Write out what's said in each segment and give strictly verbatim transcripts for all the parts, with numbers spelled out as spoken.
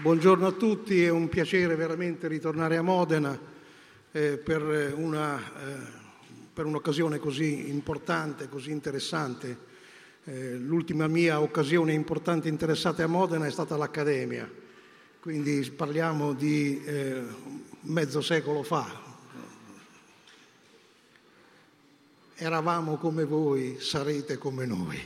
Buongiorno a tutti, è un piacere veramente ritornare a Modena eh, per, una, eh, per un'occasione così importante, così interessante. Eh, l'ultima mia occasione importante e interessata a Modena è stata l'Accademia, quindi parliamo di eh, mezzo secolo fa. Eravamo come voi, sarete come noi.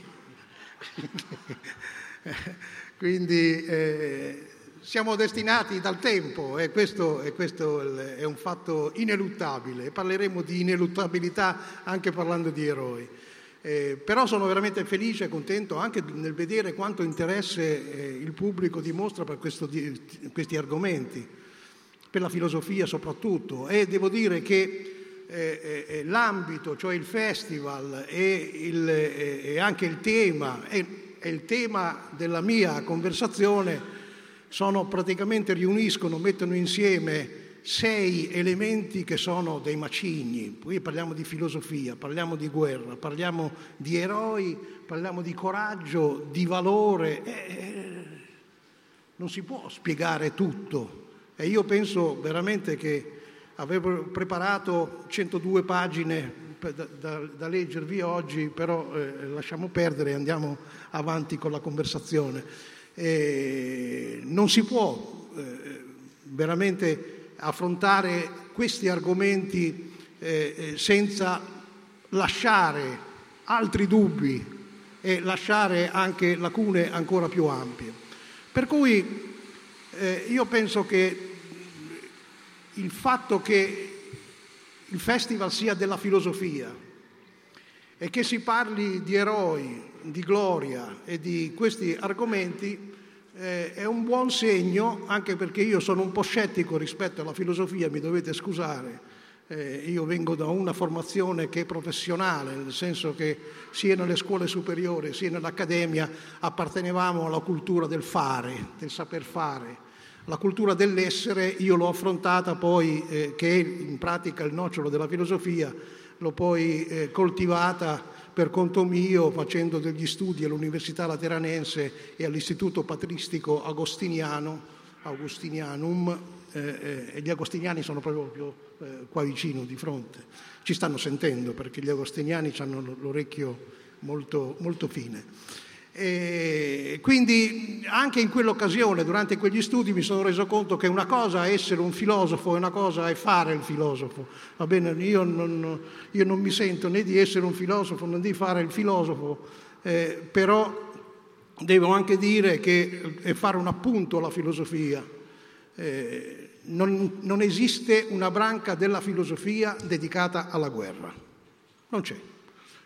Quindi... Eh, Siamo destinati dal tempo e questo, e questo è un fatto ineluttabile. Parleremo di ineluttabilità anche parlando di eroi. Eh, però sono veramente felice e contento anche nel vedere quanto interesse eh, il pubblico dimostra per questo, di, questi argomenti, per la filosofia soprattutto. E devo dire che eh, eh, l'ambito, cioè il festival e, il, eh, e anche il tema, è, è il tema della mia conversazione. Sono praticamente riuniscono, mettono insieme sei elementi che sono dei macigni. Poi parliamo di filosofia, parliamo di guerra, parliamo di eroi, parliamo di coraggio, di valore. Eh, non si può spiegare tutto. E io penso veramente che avevo preparato centodue pagine da, da, da leggervi oggi, però eh, lasciamo perdere e andiamo avanti con la conversazione. Eh, non si può eh, veramente affrontare questi argomenti eh, senza lasciare altri dubbi e lasciare anche lacune ancora più ampie. Per cui eh, io penso che il fatto che il festival sia della filosofia e che si parli di eroi, di gloria e di questi argomenti eh, è un buon segno, anche perché io sono un po' scettico rispetto alla filosofia, mi dovete scusare. Eh, io vengo da una formazione che è professionale, nel senso che sia nelle scuole superiori sia nell'Accademia appartenevamo alla cultura del fare, del saper fare. La cultura dell'essere io l'ho affrontata poi, eh, che è in pratica il nocciolo della filosofia, l'ho poi eh, coltivata per conto mio, facendo degli studi all'Università Lateranense e all'Istituto Patristico Agostiniano, Augustinianum, eh, eh, e gli Agostiniani sono proprio eh, qua vicino, di fronte. Ci stanno sentendo, perché gli Agostiniani hanno l'orecchio molto, molto fine. E quindi anche in quell'occasione, durante quegli studi, mi sono reso conto che una cosa è essere un filosofo e una cosa è fare il filosofo. Va bene, io non, io non mi sento né di essere un filosofo né di fare il filosofo, eh, però devo anche dire che è fare un appunto alla filosofia. Eh, non, non esiste una branca della filosofia dedicata alla guerra, non c'è.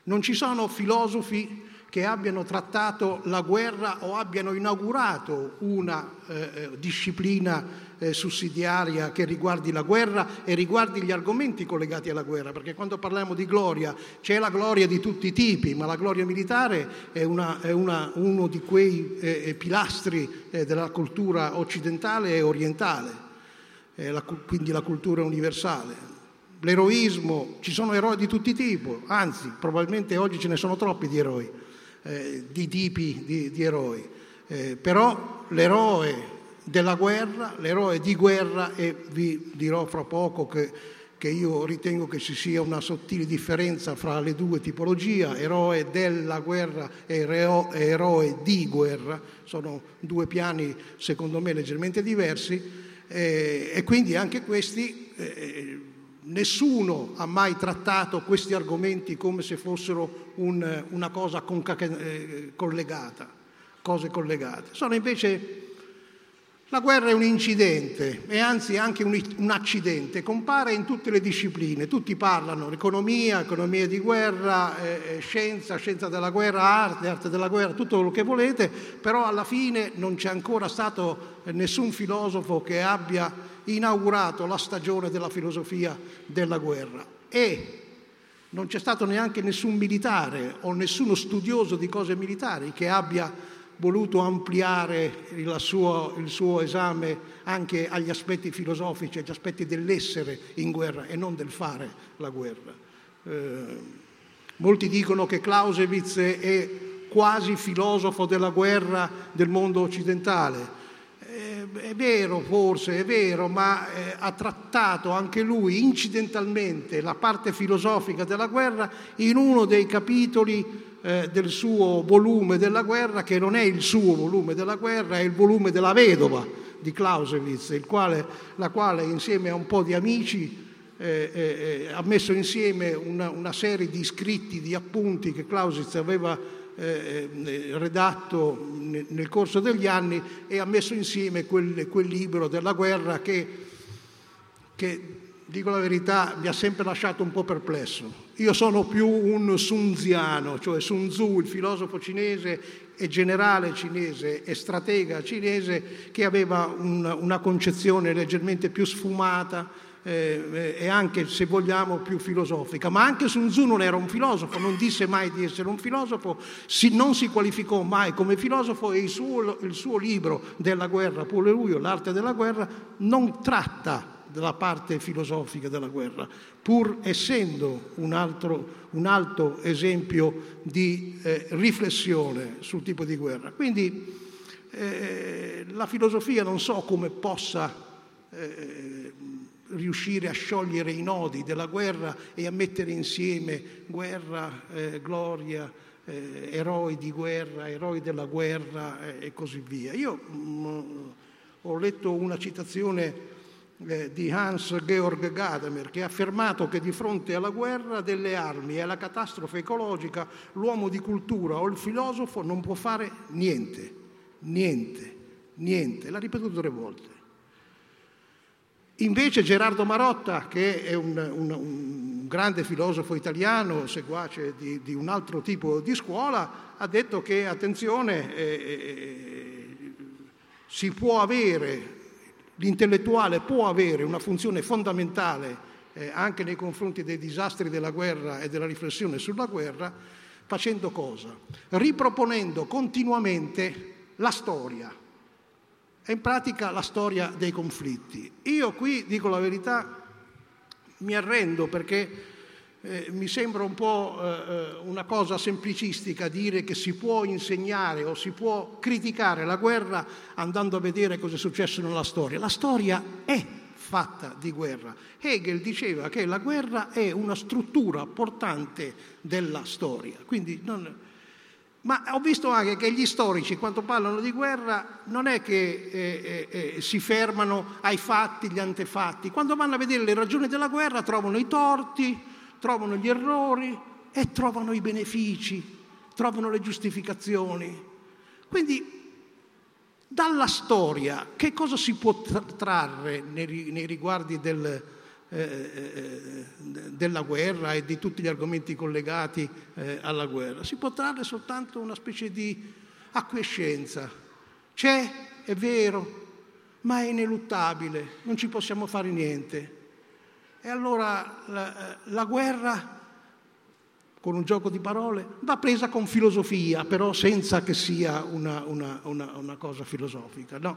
Non ci sono filosofi che abbiano trattato la guerra o abbiano inaugurato una eh, disciplina eh, sussidiaria che riguardi la guerra e riguardi gli argomenti collegati alla guerra, perché quando parliamo di gloria c'è la gloria di tutti i tipi, ma la gloria militare è, una, è una, uno di quei eh, pilastri eh, della cultura occidentale e orientale, eh, la, quindi la cultura universale. L'eroismo, ci sono eroi di tutti i tipi, anzi probabilmente oggi ce ne sono troppi di eroi. Eh, di tipi di, di eroi, eh, però l'eroe della guerra, l'eroe di guerra, e vi dirò fra poco che, che io ritengo che ci sia una sottile differenza fra le due tipologie, eroe della guerra e reo, eroe di guerra, sono due piani secondo me leggermente diversi, eh, e quindi anche questi... Eh, Nessuno ha mai trattato questi argomenti come se fossero un, una cosa concaten- eh, collegata, cose collegate. Sono invece... La guerra è un incidente, e anzi anche un, un accidente, compare in tutte le discipline, tutti parlano, economia, economia di guerra, eh, scienza, scienza della guerra, arte, arte della guerra, tutto quello che volete, però alla fine non c'è ancora stato nessun filosofo che abbia inaugurato la stagione della filosofia della guerra. E non c'è stato neanche nessun militare o nessuno studioso di cose militari che abbia voluto ampliare il suo, il suo esame anche agli aspetti filosofici, agli aspetti dell'essere in guerra e non del fare la guerra. Eh, molti dicono che Clausewitz è quasi filosofo della guerra del mondo occidentale. eh, è vero forse, è vero, ma eh, ha trattato anche lui incidentalmente la parte filosofica della guerra in uno dei capitoli eh, del suo volume della guerra, che non è il suo volume della guerra, è il volume della vedova di Clausewitz, il quale, la quale insieme a un po' di amici Eh, eh, ha messo insieme una, una serie di scritti, di appunti che Clausewitz aveva eh, redatto nel, nel corso degli anni, e ha messo insieme quel, quel libro della guerra che, che, dico la verità, mi ha sempre lasciato un po' perplesso. Io sono più un sunziano, cioè Sun Tzu, il filosofo cinese e generale cinese e stratega cinese, che aveva un, una concezione leggermente più sfumata e anche, se vogliamo, più filosofica. Ma anche Sun Tzu non era un filosofo, non disse mai di essere un filosofo, si, non si qualificò mai come filosofo, e il suo, il suo libro della guerra, pure lui, l'arte della guerra, non tratta della parte filosofica della guerra, pur essendo un, altro, un alto esempio di eh, riflessione sul tipo di guerra. Quindi eh, la filosofia non so come possa eh, riuscire a sciogliere i nodi della guerra e a mettere insieme guerra, eh, gloria, eh, eroi di guerra, eroi della guerra eh, e così via. Io mh, ho letto una citazione eh, di Hans Georg Gadamer, che ha affermato che di fronte alla guerra delle armi e alla catastrofe ecologica l'uomo di cultura o il filosofo non può fare niente, niente, niente. L'ha ripetuto tre volte. Invece Gerardo Marotta, che è un, un, un grande filosofo italiano, seguace di, di un altro tipo di scuola, ha detto che, attenzione, eh, eh, si può avere, l'intellettuale può avere una funzione fondamentale eh, anche nei confronti dei disastri della guerra e della riflessione sulla guerra, facendo cosa? Riproponendo continuamente la storia. È in pratica la storia dei conflitti. Io qui, dico la verità, mi arrendo, perché eh, mi sembra un po' eh, una cosa semplicistica dire che si può insegnare o si può criticare la guerra andando a vedere cosa è successo nella storia. La storia è fatta di guerra. Hegel diceva che la guerra è una struttura portante della storia. Quindi non... Ma ho visto anche che gli storici, quando parlano di guerra, non è che eh, eh, si fermano ai fatti, agli antefatti. Quando vanno a vedere le ragioni della guerra, trovano i torti, trovano gli errori e trovano i benefici, trovano le giustificazioni. Quindi dalla storia che cosa si può trarre nei, nei riguardi del, eh, eh, della guerra e di tutti gli argomenti collegati eh, alla guerra? Si può trarre soltanto una specie di acquiescenza. C'è, è vero, ma è ineluttabile, non ci possiamo fare niente. E allora la, la guerra, con un gioco di parole, va presa con filosofia, però senza che sia una, una, una, una cosa filosofica, no?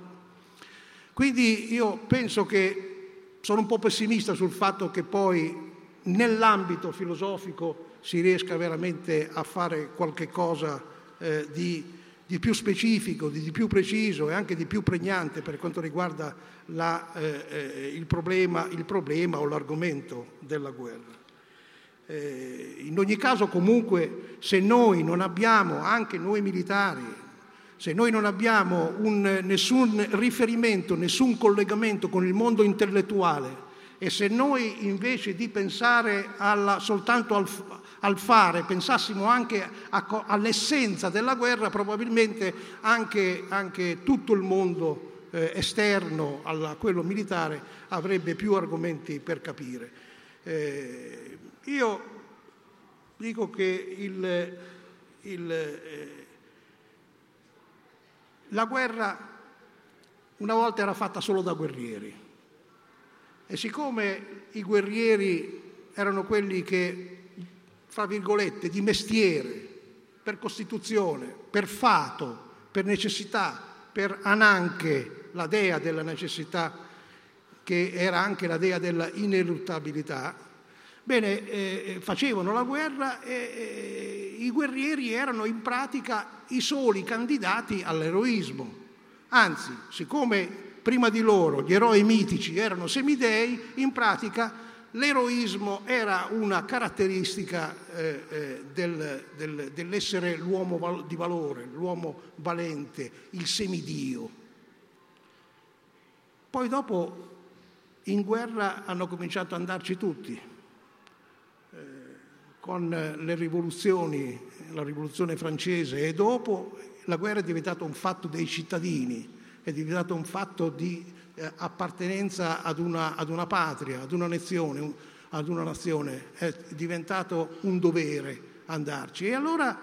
Quindi io penso che sono un po' pessimista sul fatto che poi nell'ambito filosofico si riesca veramente a fare qualche cosa eh, di, di più specifico, di, di più preciso e anche di più pregnante per quanto riguarda la, eh, il, problema, il problema o l'argomento della guerra. Eh, in ogni caso, comunque, se noi non abbiamo, anche noi militari, se noi non abbiamo un, nessun riferimento, nessun collegamento con il mondo intellettuale, e se noi invece di pensare alla, soltanto al, al fare, pensassimo anche a, all'essenza della guerra, probabilmente anche, anche tutto il mondo eh, esterno a quello militare avrebbe più argomenti per capire. Eh, io dico che il... il eh, la guerra una volta era fatta solo da guerrieri, e siccome i guerrieri erano quelli che, fra virgolette, di mestiere, per costituzione, per fato, per necessità, per Ananche, la dea della necessità, che era anche la dea della ineluttabilità, bene, eh, facevano la guerra, e eh, i guerrieri erano in pratica i soli candidati all'eroismo, Anzi, siccome prima di loro gli eroi mitici erano semidei, in pratica l'eroismo era una caratteristica eh, eh, del, del, dell'essere l'uomo val- di valore, l'uomo valente, il semidio. Poi dopo in guerra hanno cominciato ad andarci tutti, eh, con le rivoluzioni, la rivoluzione francese e dopo la guerra è diventata un fatto dei cittadini, è diventato un fatto di appartenenza ad una, ad una patria, ad una nazione, un, ad una nazione, è diventato un dovere andarci. E allora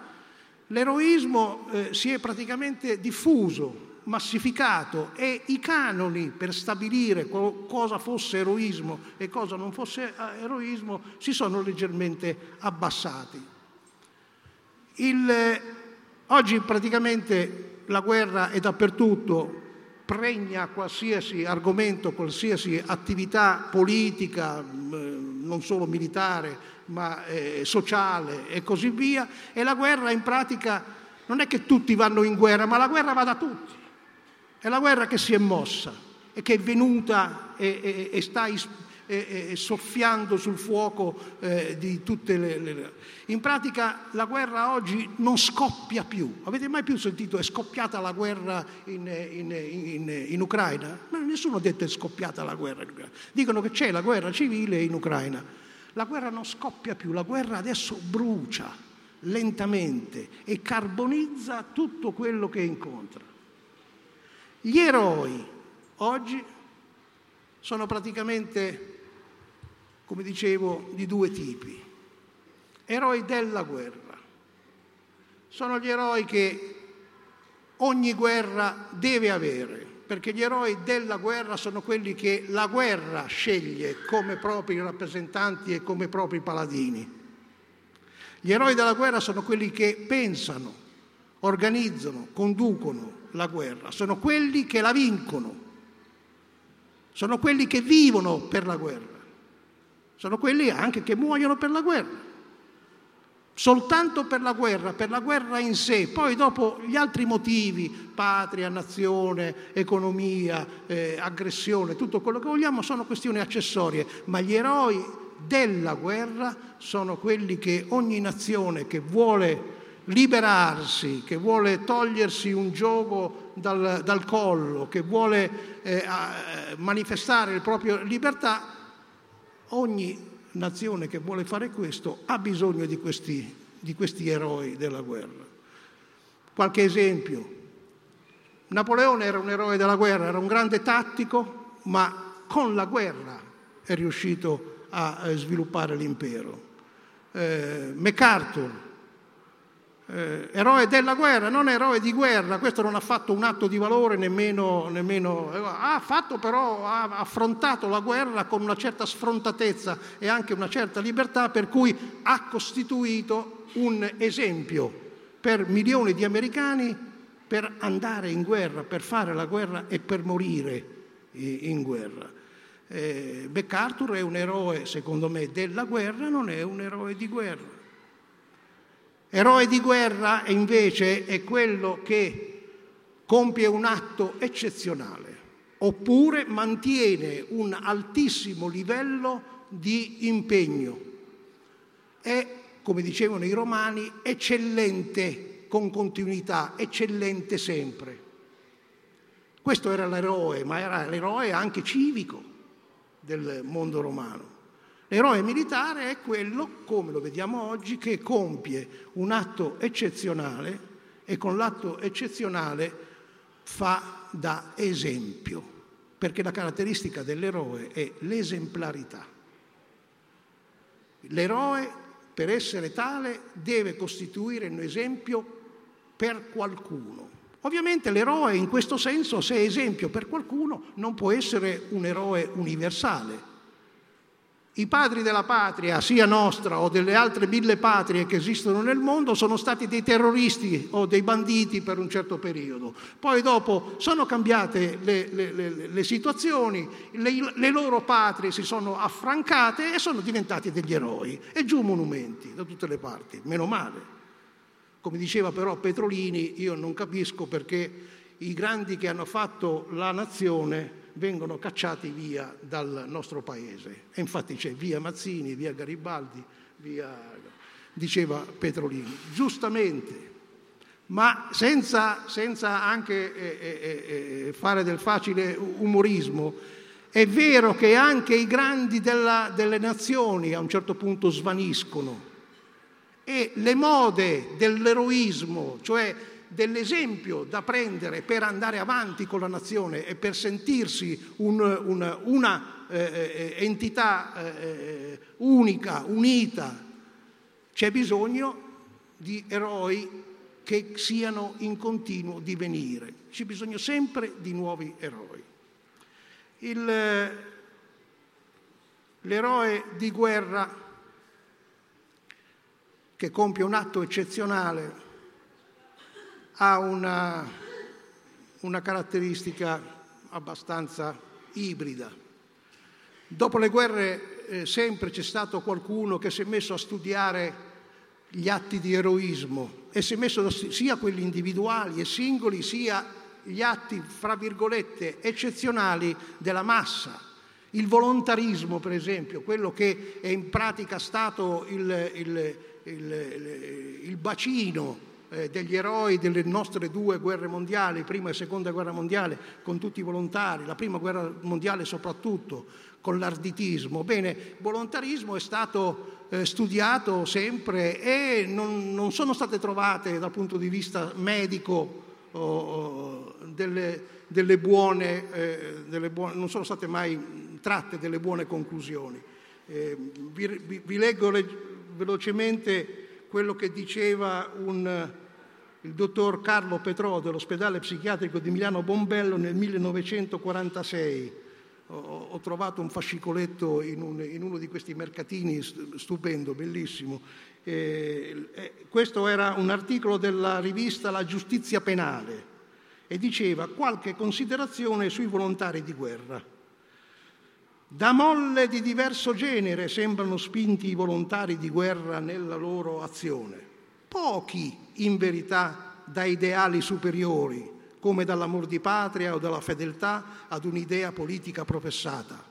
l'eroismo eh, si è praticamente diffuso, massificato, e i canoni per stabilire co- cosa fosse eroismo e cosa non fosse eroismo si sono leggermente abbassati. Il, eh, oggi praticamente la guerra è dappertutto, pregna qualsiasi argomento, qualsiasi attività politica, non solo militare, ma sociale e così via. E la guerra in pratica non è che tutti vanno in guerra, ma la guerra va da tutti. È la guerra che si è mossa e che è venuta e, e, e sta is, e, e soffiando sul fuoco eh, di tutte le, le... In pratica la guerra oggi non scoppia più. Avete mai più sentito è scoppiata la guerra in, in, in, in Ucraina? No, nessuno ha detto è scoppiata la guerra in Ucraina. Dicono che c'è la guerra civile in Ucraina. La guerra non scoppia più, la guerra adesso brucia lentamente e carbonizza tutto quello che incontra. Gli eroi oggi sono praticamente, come dicevo, di due tipi. Eroi della guerra. Sono gli eroi che ogni guerra deve avere, perché gli eroi della guerra sono quelli che la guerra sceglie come propri rappresentanti e come propri paladini. Gli eroi della guerra sono quelli che pensano, organizzano, conducono la guerra. Sono quelli che la vincono. Sono quelli che vivono per la guerra, sono quelli anche che muoiono per la guerra, soltanto per la guerra, per la guerra in sé. Poi dopo gli altri motivi, patria, nazione, economia, eh, aggressione, tutto quello che vogliamo, sono questioni accessorie, ma gli eroi della guerra sono quelli che ogni nazione che vuole liberarsi, che vuole togliersi un giogo dal, dal collo, che vuole eh, manifestare la propria libertà, ogni nazione che vuole fare questo ha bisogno di questi, di questi eroi della guerra. Qualche esempio. Napoleone era un eroe della guerra, era un grande tattico, ma con la guerra è riuscito a sviluppare l'impero. Eh, MacArthur, Eh, eroe della guerra, non eroe di guerra, questo non ha fatto un atto di valore nemmeno, nemmeno ha fatto, però ha affrontato la guerra con una certa sfrontatezza e anche una certa libertà, per cui ha costituito un esempio per milioni di americani per andare in guerra, per fare la guerra e per morire in guerra. Eh, Beccartur è un eroe, secondo me, della guerra, non è un eroe di guerra. Eroe di guerra invece è quello che compie un atto eccezionale oppure mantiene un altissimo livello di impegno. È, come dicevano i romani, eccellente con continuità, eccellente sempre. Questo era l'eroe, ma era l'eroe anche civico del mondo romano. L'eroe militare è quello, come lo vediamo oggi, che compie un atto eccezionale e con l'atto eccezionale fa da esempio, perché la caratteristica dell'eroe è l'esemplarità. L'eroe, per essere tale, deve costituire un esempio per qualcuno. Ovviamente l'eroe, in questo senso, se è esempio per qualcuno, non può essere un eroe universale. I padri della patria, sia nostra o delle altre mille patrie che esistono nel mondo, sono stati dei terroristi o dei banditi per un certo periodo. Poi dopo sono cambiate le, le, le, le situazioni, le, le loro patrie si sono affrancate e sono diventati degli eroi. E giù monumenti da tutte le parti, meno male. Come diceva però Petrolini, io non capisco perché i grandi che hanno fatto la nazione vengono cacciati via dal nostro paese. E infatti c'è via Mazzini, via Garibaldi, via, diceva Petrolini, giustamente, ma senza, senza anche eh, eh, fare del facile umorismo. È vero che anche i grandi della, delle nazioni a un certo punto svaniscono, e le mode dell'eroismo, cioè dell'esempio da prendere per andare avanti con la nazione e per sentirsi un, un, una eh, entità eh, unica, unita, c'è bisogno di eroi che siano in continuo divenire, c'è bisogno sempre di nuovi eroi. Il, l'eroe di guerra che compie un atto eccezionale ha una, una caratteristica abbastanza ibrida. Dopo le guerre eh, sempre c'è stato qualcuno che si è messo a studiare gli atti di eroismo e si è messo sia quelli individuali e singoli sia gli atti, fra virgolette, eccezionali della massa. Il volontarismo, per esempio, quello che è in pratica stato il, il, il, il bacino degli eroi delle nostre due guerre mondiali, prima e seconda guerra mondiale, con tutti i volontari, la prima guerra mondiale soprattutto, con l'arditismo. Bene, il volontarismo è stato eh, studiato sempre e non, non sono state trovate dal punto di vista medico oh, delle, delle buone, eh, delle buone, non sono state mai tratte delle buone conclusioni. Eh, vi, vi, vi leggo le, velocemente quello che diceva un, il dottor Carlo Petrò dell'ospedale psichiatrico di Milano Bombello nel millenovecentoquarantasei. Ho, ho trovato un fascicoletto in, un, in uno di questi mercatini stupendo, bellissimo. Eh, eh, questo era un articolo della rivista La Giustizia Penale e diceva qualche considerazione sui volontari di guerra. Da molle di diverso genere sembrano spinti i volontari di guerra nella loro azione, pochi in verità da ideali superiori, come dall'amor di patria o dalla fedeltà ad un'idea politica professata.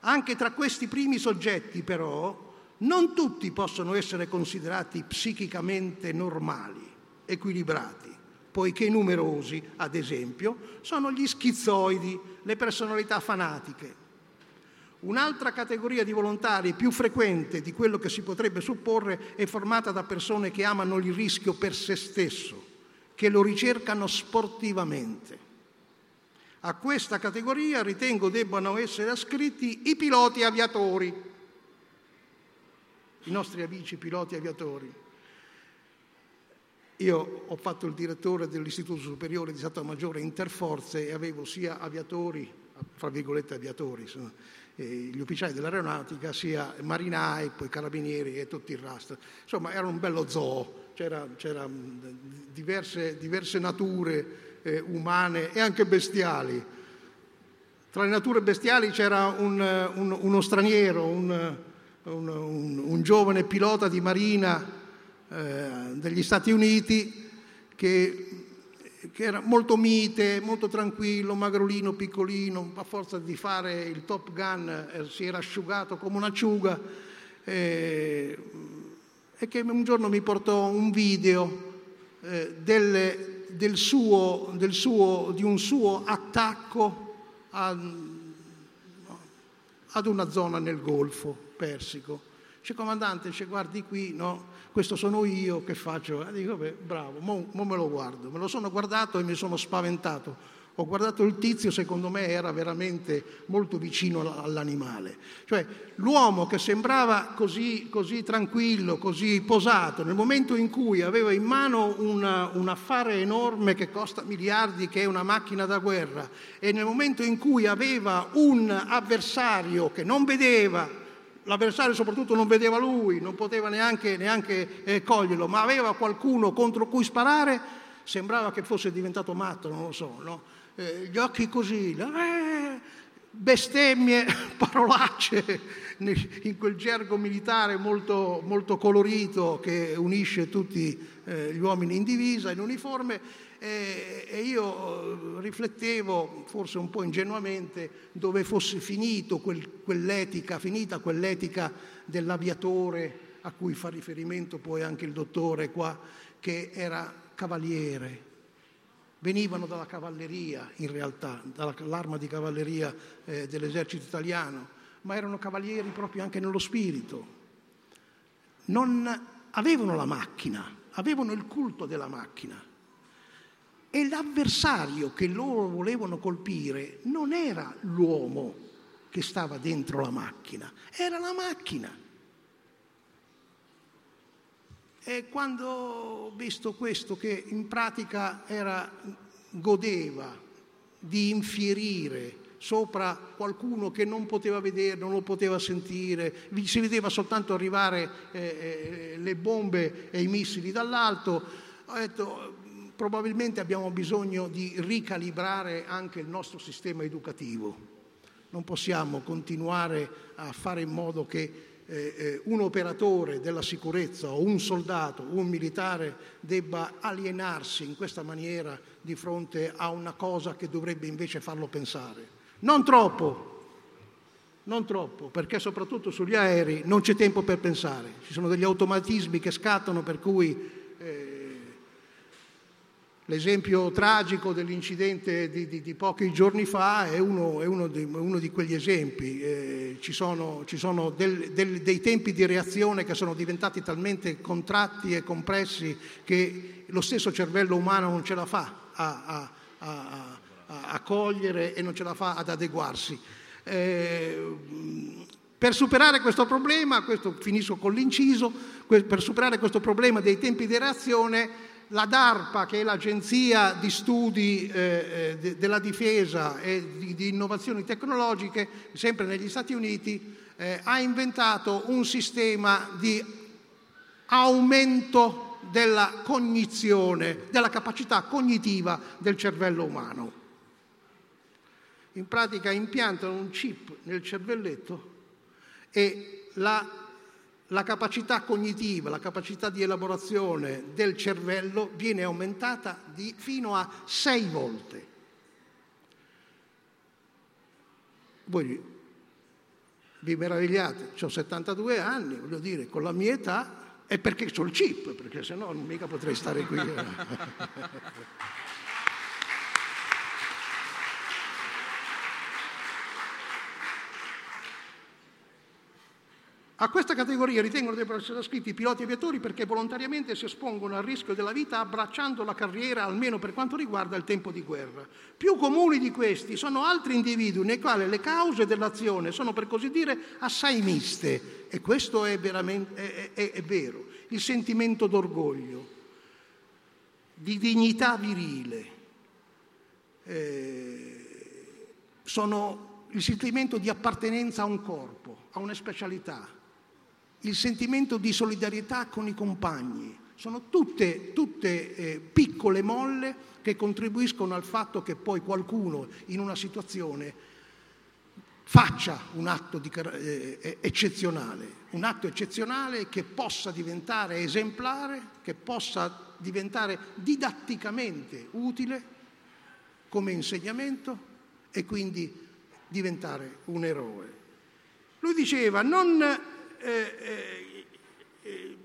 Anche tra questi primi soggetti, però, non tutti possono essere considerati psichicamente normali, equilibrati, poiché numerosi, ad esempio, sono gli schizoidi, le personalità fanatiche. Un'altra categoria di volontari, più frequente di quello che si potrebbe supporre, è formata da persone che amano il rischio per se stesso, che lo ricercano sportivamente. A questa categoria ritengo debbano essere ascritti i piloti aviatori, i nostri amici piloti aviatori. Io ho fatto il direttore dell'Istituto Superiore di Stato Maggiore Interforze e avevo sia aviatori, fra virgolette aviatori, insomma, gli ufficiali dell'aeronautica, sia marinai, poi carabinieri e tutto il resto. Insomma, era un bello zoo, c'era, c'era diverse, diverse nature eh, umane e anche bestiali. Tra le nature bestiali c'era un, un, uno straniero, un, un, un, un giovane pilota di marina eh, degli Stati Uniti che... che era molto mite, molto tranquillo, magrolino, piccolino, a forza di fare il Top Gun eh, si era asciugato come un'acciuga eh, e che un giorno mi portò un video eh, del, del suo, del suo, di un suo attacco a, ad una zona nel Golfo Persico. Dice, comandante, dice, guardi qui, no? Questo sono io che faccio. Eh, dico, beh, bravo, mo, mo me lo guardo. Me lo sono guardato e mi sono spaventato. Ho guardato il tizio, secondo me era veramente molto vicino all'animale. Cioè, l'uomo che sembrava così, così tranquillo, così posato, nel momento in cui aveva in mano una, un affare enorme che costa miliardi, che è una macchina da guerra, e nel momento in cui aveva un avversario che non vedeva, l'avversario soprattutto non vedeva lui, non poteva neanche, neanche eh, coglierlo, ma aveva qualcuno contro cui sparare, sembrava che fosse diventato matto, non lo so, no? Eh, gli occhi così, eh, bestemmie, parolacce, in quel gergo militare molto, molto colorito che unisce tutti eh, gli uomini in divisa, in uniforme, e io riflettevo, forse un po' ingenuamente, dove fosse finito quel, quell'etica, finita quell'etica dell'aviatore a cui fa riferimento poi anche il dottore qua, che era cavaliere. Venivano dalla cavalleria, in realtà, dall'arma di cavalleria eh, dell'esercito italiano, ma erano cavalieri proprio anche nello spirito. Non avevano la macchina, avevano il culto della macchina. E l'avversario che loro volevano colpire non era l'uomo che stava dentro la macchina, era la macchina. E quando ho visto questo, che in pratica era, godeva di infierire sopra qualcuno che non poteva vedere, non lo poteva sentire, si vedeva soltanto arrivare eh, le bombe e i missili dall'alto, ho detto probabilmente abbiamo bisogno di ricalibrare anche il nostro sistema educativo. Non possiamo continuare a fare in modo che Eh, un operatore della sicurezza o un soldato, un militare debba alienarsi in questa maniera di fronte a una cosa che dovrebbe invece farlo pensare. Non troppo, non troppo, perché soprattutto sugli aerei non c'è tempo per pensare. Ci sono degli automatismi che scattano, per cui eh, l'esempio tragico dell'incidente di, di, di pochi giorni fa è uno, è uno, di, uno di quegli esempi. Eh, ci sono, ci sono del, del, dei tempi di reazione che sono diventati talmente contratti e compressi che lo stesso cervello umano non ce la fa a, a, a, a, a cogliere e non ce la fa ad adeguarsi. Eh, Per superare questo problema, questo finisco con l'inciso, per superare questo problema dei tempi di reazione, la DARPA, che è l'agenzia di studi eh, de, della difesa e di, di innovazioni tecnologiche, sempre negli Stati Uniti, eh, ha inventato un sistema di aumento della cognizione, della capacità cognitiva del cervello umano. In pratica impiantano un chip nel cervelletto e la, la capacità cognitiva, la capacità di elaborazione del cervello viene aumentata di, fino a sei volte. Voi vi meravigliate, ho settantadue anni, voglio dire, con la mia età è perché ho il chip, perché sennò non mica potrei stare qui. A questa categoria ritengono debbano essere ascritti i piloti aviatori perché volontariamente si espongono al rischio della vita abbracciando la carriera, almeno per quanto riguarda il tempo di guerra. Più comuni di questi sono altri individui nei quali le cause dell'azione sono, per così dire, assai miste. E questo è, veramente, è, è, è vero. Il sentimento d'orgoglio, di dignità virile, eh, sono il sentimento di appartenenza a un corpo, a una specialità. Il sentimento di solidarietà con i compagni, sono tutte, tutte eh, piccole molle che contribuiscono al fatto che poi qualcuno in una situazione faccia un atto di, eh, eccezionale, un atto eccezionale che possa diventare esemplare, che possa diventare didatticamente utile come insegnamento e quindi diventare un eroe. Lui diceva, non... Eh, eh, eh,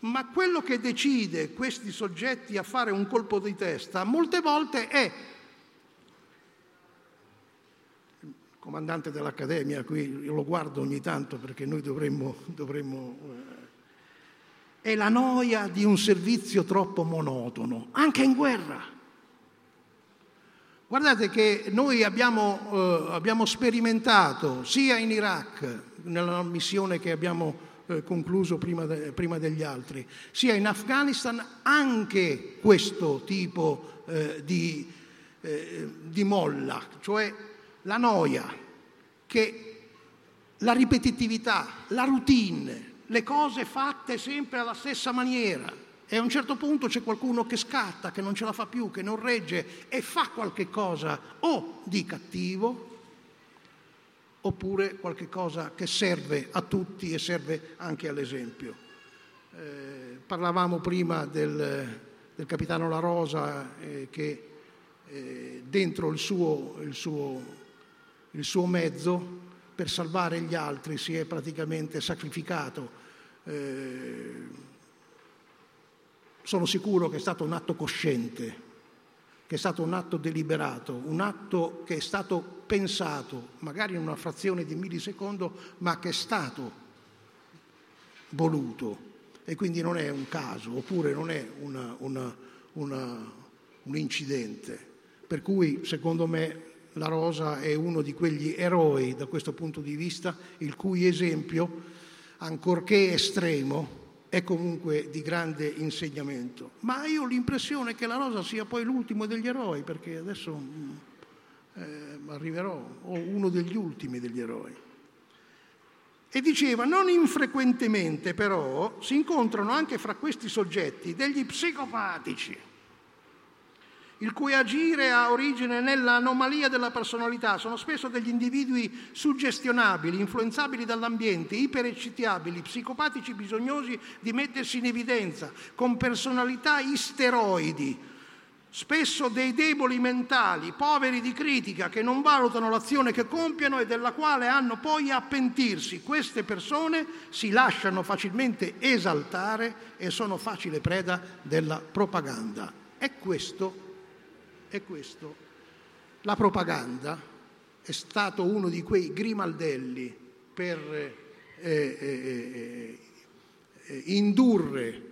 ma quello che decide questi soggetti a fare un colpo di testa molte volte è il comandante dell'Accademia, qui lo guardo ogni tanto perché noi dovremmo, dovremmo eh, è la noia di un servizio troppo monotono anche in guerra. Guardate che noi abbiamo, eh, abbiamo sperimentato sia in Iraq, nella missione che abbiamo eh, concluso prima, de, prima degli altri, sia in Afghanistan, anche questo tipo eh, di, eh, di molla, cioè la noia, che la ripetitività, la routine, le cose fatte sempre alla stessa maniera, e a un certo punto c'è qualcuno che scatta, che non ce la fa più, che non regge e fa qualche cosa o di cattivo oppure qualche cosa che serve a tutti e serve anche all'esempio. Eh, parlavamo prima del, del capitano La Rosa eh, che eh, dentro il suo, il, suo, il suo mezzo per salvare gli altri si è praticamente sacrificato. Eh, sono sicuro che è stato un atto cosciente, che è stato un atto deliberato, un atto che è stato pensato, magari in una frazione di millisecondo, ma che è stato voluto. E quindi non è un caso, oppure non è una, una, una, un incidente. Per cui, secondo me, La Rosa è uno di quegli eroi, da questo punto di vista, il cui esempio, ancorché estremo, è comunque di grande insegnamento. Ma io ho l'impressione che La Rosa sia poi l'ultimo degli eroi, perché adesso eh, arriverò, o uno degli ultimi degli eroi. E diceva, non infrequentemente però si incontrano anche fra questi soggetti degli psicopatici, il cui agire ha origine nell'anomalia della personalità, sono spesso degli individui suggestionabili, influenzabili dall'ambiente, ipereccitabili, psicopatici bisognosi di mettersi in evidenza, con personalità isteroidi, spesso dei deboli mentali, poveri di critica, che non valutano l'azione che compiono e della quale hanno poi a pentirsi. Queste persone si lasciano facilmente esaltare e sono facile preda della propaganda. E questo, e questo, la propaganda è stato uno di quei grimaldelli per eh, eh, eh, eh, indurre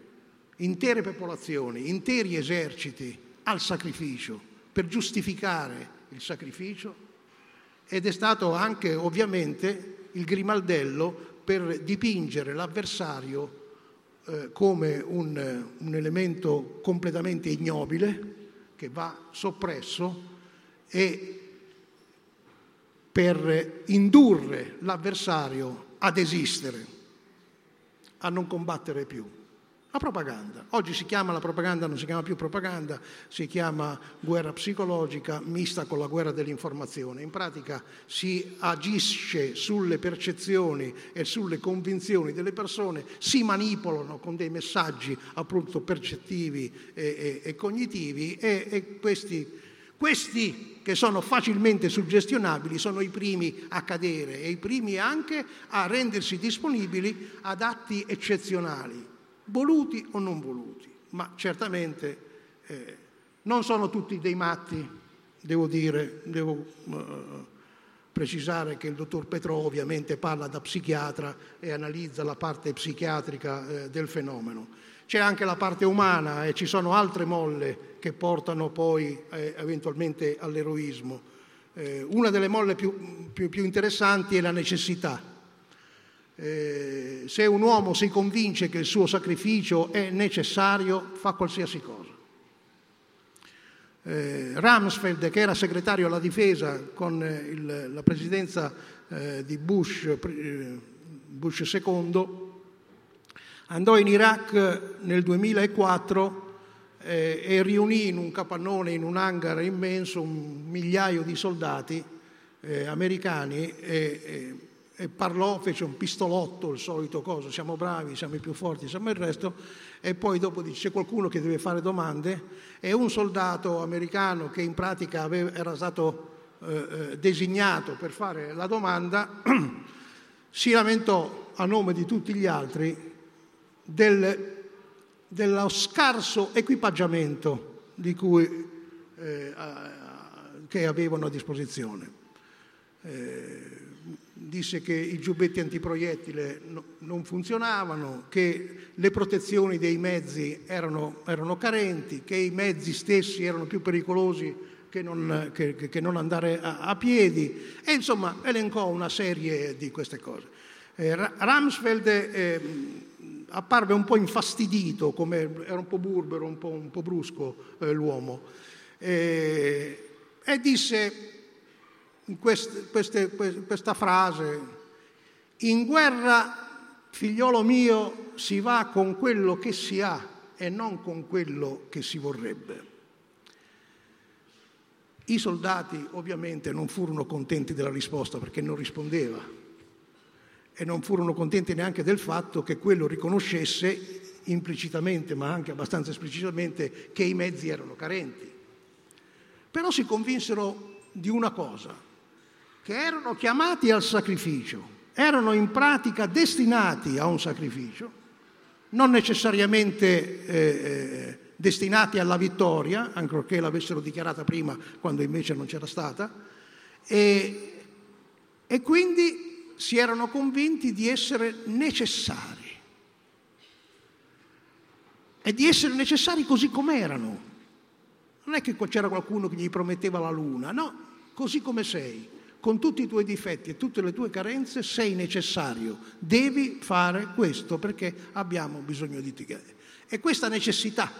intere popolazioni, interi eserciti, al sacrificio, per giustificare il sacrificio, ed è stato anche ovviamente il grimaldello per dipingere l'avversario eh, come un, un elemento completamente ignobile che va soppresso, e per indurre l'avversario ad esistere, a non combattere più. La propaganda. Oggi si chiama la propaganda, non si chiama più propaganda, si chiama guerra psicologica mista con la guerra dell'informazione. In pratica si agisce sulle percezioni e sulle convinzioni delle persone, si manipolano con dei messaggi appunto percettivi e, e, e cognitivi, e, e questi, questi che sono facilmente suggestionabili sono i primi a cadere e i primi anche a rendersi disponibili ad atti eccezionali. Voluti o non voluti, ma certamente eh, non sono tutti dei matti, devo dire, devo eh, precisare che il dottor Petrò ovviamente parla da psichiatra e analizza la parte psichiatrica eh, del fenomeno. C'è anche la parte umana e ci sono altre molle che portano poi eh, eventualmente all'eroismo. Eh, una delle molle più, più, più interessanti è la necessità. Eh, se un uomo si convince che il suo sacrificio è necessario, fa qualsiasi cosa. Eh, Rumsfeld, che era segretario alla difesa con il, la presidenza eh, di Bush, Bush secondo, andò in Iraq nel duemilaquattro eh, e riunì in un capannone, in un hangar immenso, un migliaio di soldati eh, americani e, e E parlò, fece un pistolotto, il solito coso, siamo bravi, siamo i più forti, siamo il resto, e poi dopo dice, c'è qualcuno che deve fare domande, e un soldato americano che in pratica aveva, era stato eh, designato per fare la domanda, si lamentò a nome di tutti gli altri del, dello scarso equipaggiamento di cui, eh, che avevano a disposizione. Eh, disse che i giubbetti antiproiettile no, non funzionavano, che le protezioni dei mezzi erano, erano carenti, che i mezzi stessi erano più pericolosi che non, che, che non andare a, a piedi, e insomma elencò una serie di queste cose. Eh, Rumsfeld eh, apparve un po' infastidito, come era un po' burbero, un po', un po' brusco eh, l'uomo, eh, e disse... Queste, queste, questa frase: in guerra, figliolo mio, si va con quello che si ha e non con quello che si vorrebbe. I soldati ovviamente non furono contenti della risposta, perché non rispondeva, e non furono contenti neanche del fatto che quello riconoscesse implicitamente, ma anche abbastanza esplicitamente, che i mezzi erano carenti. Però si convinsero di una cosa, che erano chiamati al sacrificio, erano in pratica destinati a un sacrificio, non necessariamente eh, destinati alla vittoria, ancorché l'avessero dichiarata prima quando invece non c'era stata, e, e quindi si erano convinti di essere necessari. E di essere necessari così com'erano. Non è che c'era qualcuno che gli prometteva la luna, no, così come sei, con tutti i tuoi difetti e tutte le tue carenze sei necessario, devi fare questo perché abbiamo bisogno di te. E questa necessità,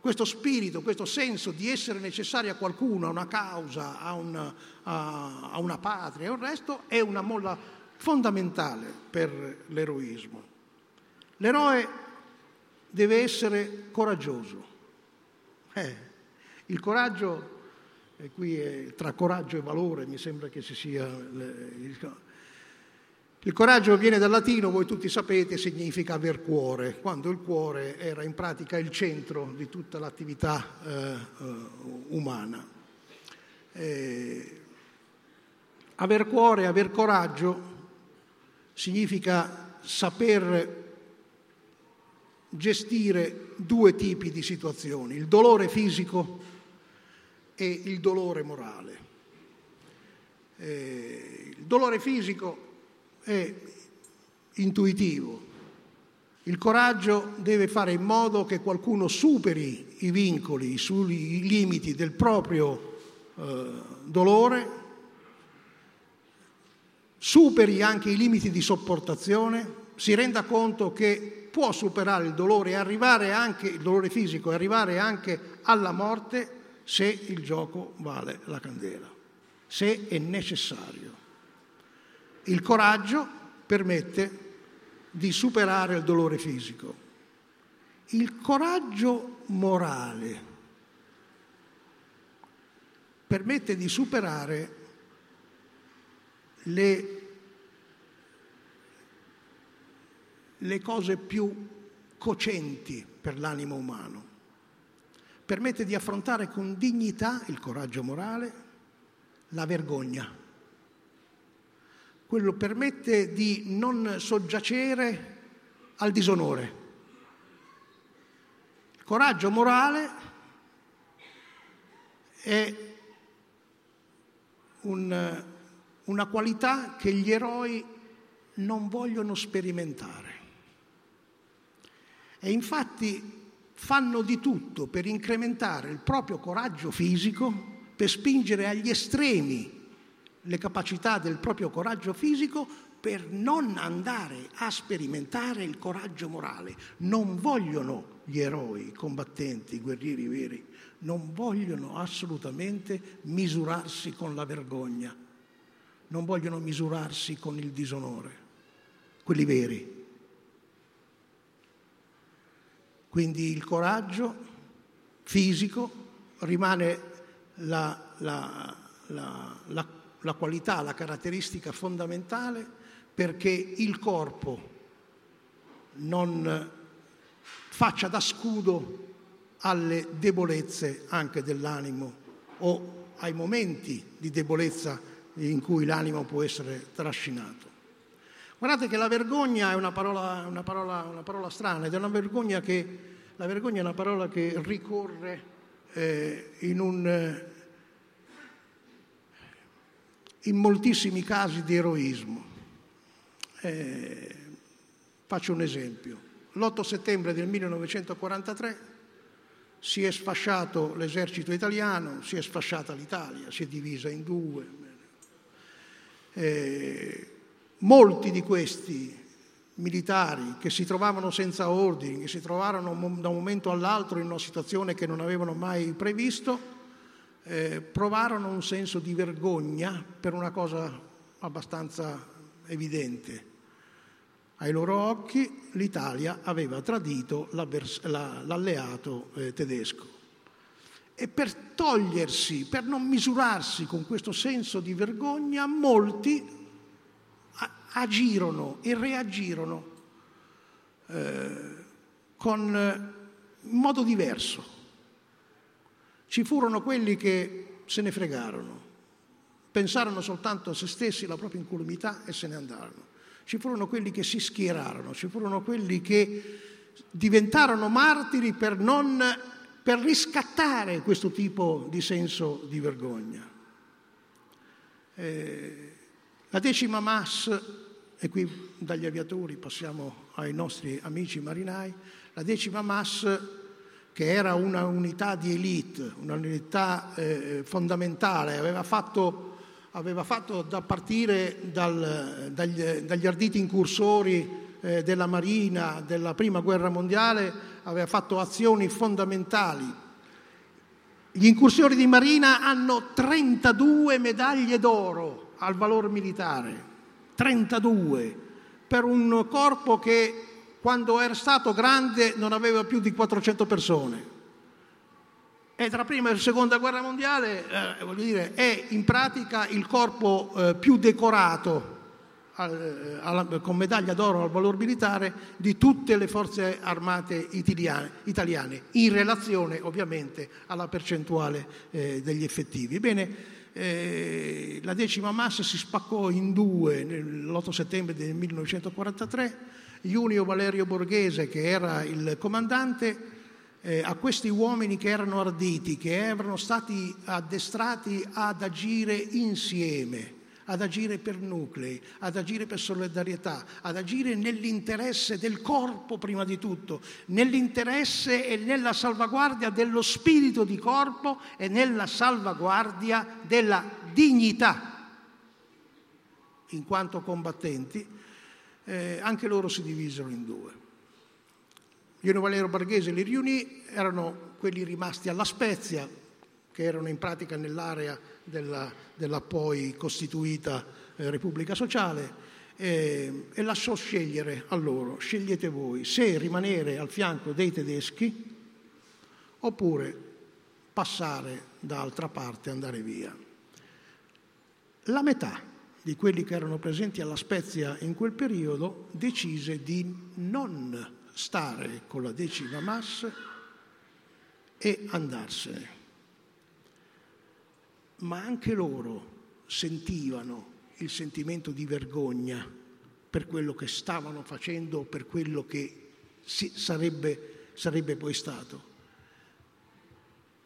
questo spirito, questo senso di essere necessari a qualcuno, a una causa, a una, a, a una patria e il resto, è una molla fondamentale per l'eroismo. L'eroe deve essere coraggioso. Eh, il coraggio, e qui è, tra coraggio e valore mi sembra che ci sia... Il, il coraggio viene dal latino, voi tutti sapete, significa aver cuore, quando il cuore era in pratica il centro di tutta l'attività eh, umana. Eh, aver cuore, aver coraggio significa saper gestire due tipi di situazioni, il dolore fisico e il dolore morale. Eh, il dolore fisico è intuitivo, il coraggio deve fare in modo che qualcuno superi i vincoli, sui limiti del proprio eh, dolore, superi anche i limiti di sopportazione, si renda conto che può superare il dolore e arrivare anche il dolore fisico e arrivare anche alla morte se il gioco vale la candela, se è necessario. Il coraggio permette di superare il dolore fisico. Il coraggio morale permette di superare le le cose più cocenti per l'animo umano. Permette di affrontare con dignità, il coraggio morale, la vergogna. Quello permette di non soggiacere al disonore. Il coraggio morale è un, una qualità che gli eroi non vogliono sperimentare. E infatti fanno di tutto per incrementare il proprio coraggio fisico, per spingere agli estremi le capacità del proprio coraggio fisico, per non andare a sperimentare il coraggio morale. Non vogliono gli eroi, i combattenti, i guerrieri veri, non vogliono assolutamente misurarsi con la vergogna, non vogliono misurarsi con il disonore, quelli veri. Quindi il coraggio fisico rimane la, la, la, la, la qualità, la caratteristica fondamentale perché il corpo non faccia da scudo alle debolezze anche dell'animo o ai momenti di debolezza in cui l'animo può essere trascinato. Guardate che la vergogna è una parola, una parola, una parola strana ed è una vergogna che, la vergogna è una parola che ricorre eh, in, un, eh, in moltissimi casi di eroismo. Eh, faccio un esempio. l'otto settembre del millenovecentoquarantatré si è sfasciato l'esercito italiano, si è sfasciata l'Italia, si è divisa in due. Eh, Molti di questi militari che si trovavano senza ordini, che si trovarono da un momento all'altro in una situazione che non avevano mai previsto, eh, provarono un senso di vergogna per una cosa abbastanza evidente. Ai loro occhi l'Italia aveva tradito l'alleato eh, tedesco. E per togliersi, per non misurarsi con questo senso di vergogna, molti agirono e reagirono eh, con, in modo diverso. Ci furono quelli che se ne fregarono, pensarono soltanto a se stessi, la propria incolumità, e se ne andarono. Ci furono quelli che si schierarono, ci furono quelli che diventarono martiri per, non, per riscattare questo tipo di senso di vergogna. Eh, la decima M A S, e qui dagli aviatori passiamo ai nostri amici marinai, la decima M A S, che era una unità di elite, una unità eh, fondamentale, aveva fatto... aveva fatto da partire dal, dagli, dagli arditi incursori eh, della Marina della Prima Guerra Mondiale, aveva fatto azioni fondamentali. Gli incursori di Marina hanno trentadue medaglie d'oro al valor militare, trentadue, per un corpo che quando era stato grande non aveva più di quattrocento persone. E tra prima e la seconda guerra mondiale eh, voglio dire, è in pratica il corpo eh, più decorato al, alla, con medaglia d'oro al valor militare di tutte le forze armate italiane, italiane in relazione ovviamente alla percentuale eh, degli effettivi. Bene, eh, la decima M A S si spaccò in due l'otto settembre del millenovecentoquarantatré. Junio Valerio Borghese, che era il comandante, Eh, a questi uomini che erano arditi, che erano stati addestrati ad agire insieme, ad agire per nuclei, ad agire per solidarietà, ad agire nell'interesse del corpo prima di tutto, nell'interesse e nella salvaguardia dello spirito di corpo e nella salvaguardia della dignità, in quanto combattenti, eh, anche loro si divisero in due. Junio Valerio Borghese li riunì, erano quelli rimasti alla Spezia, che erano in pratica nell'area della, della poi costituita eh, Repubblica Sociale, eh, e lasciò scegliere a loro: scegliete voi se rimanere al fianco dei tedeschi oppure passare da altra parte e andare via. La metà di quelli che erano presenti alla Spezia in quel periodo decise di non stare con la decima M A S e andarsene. Ma anche loro sentivano il sentimento di vergogna per quello che stavano facendo, per quello che si sarebbe, sarebbe poi stato.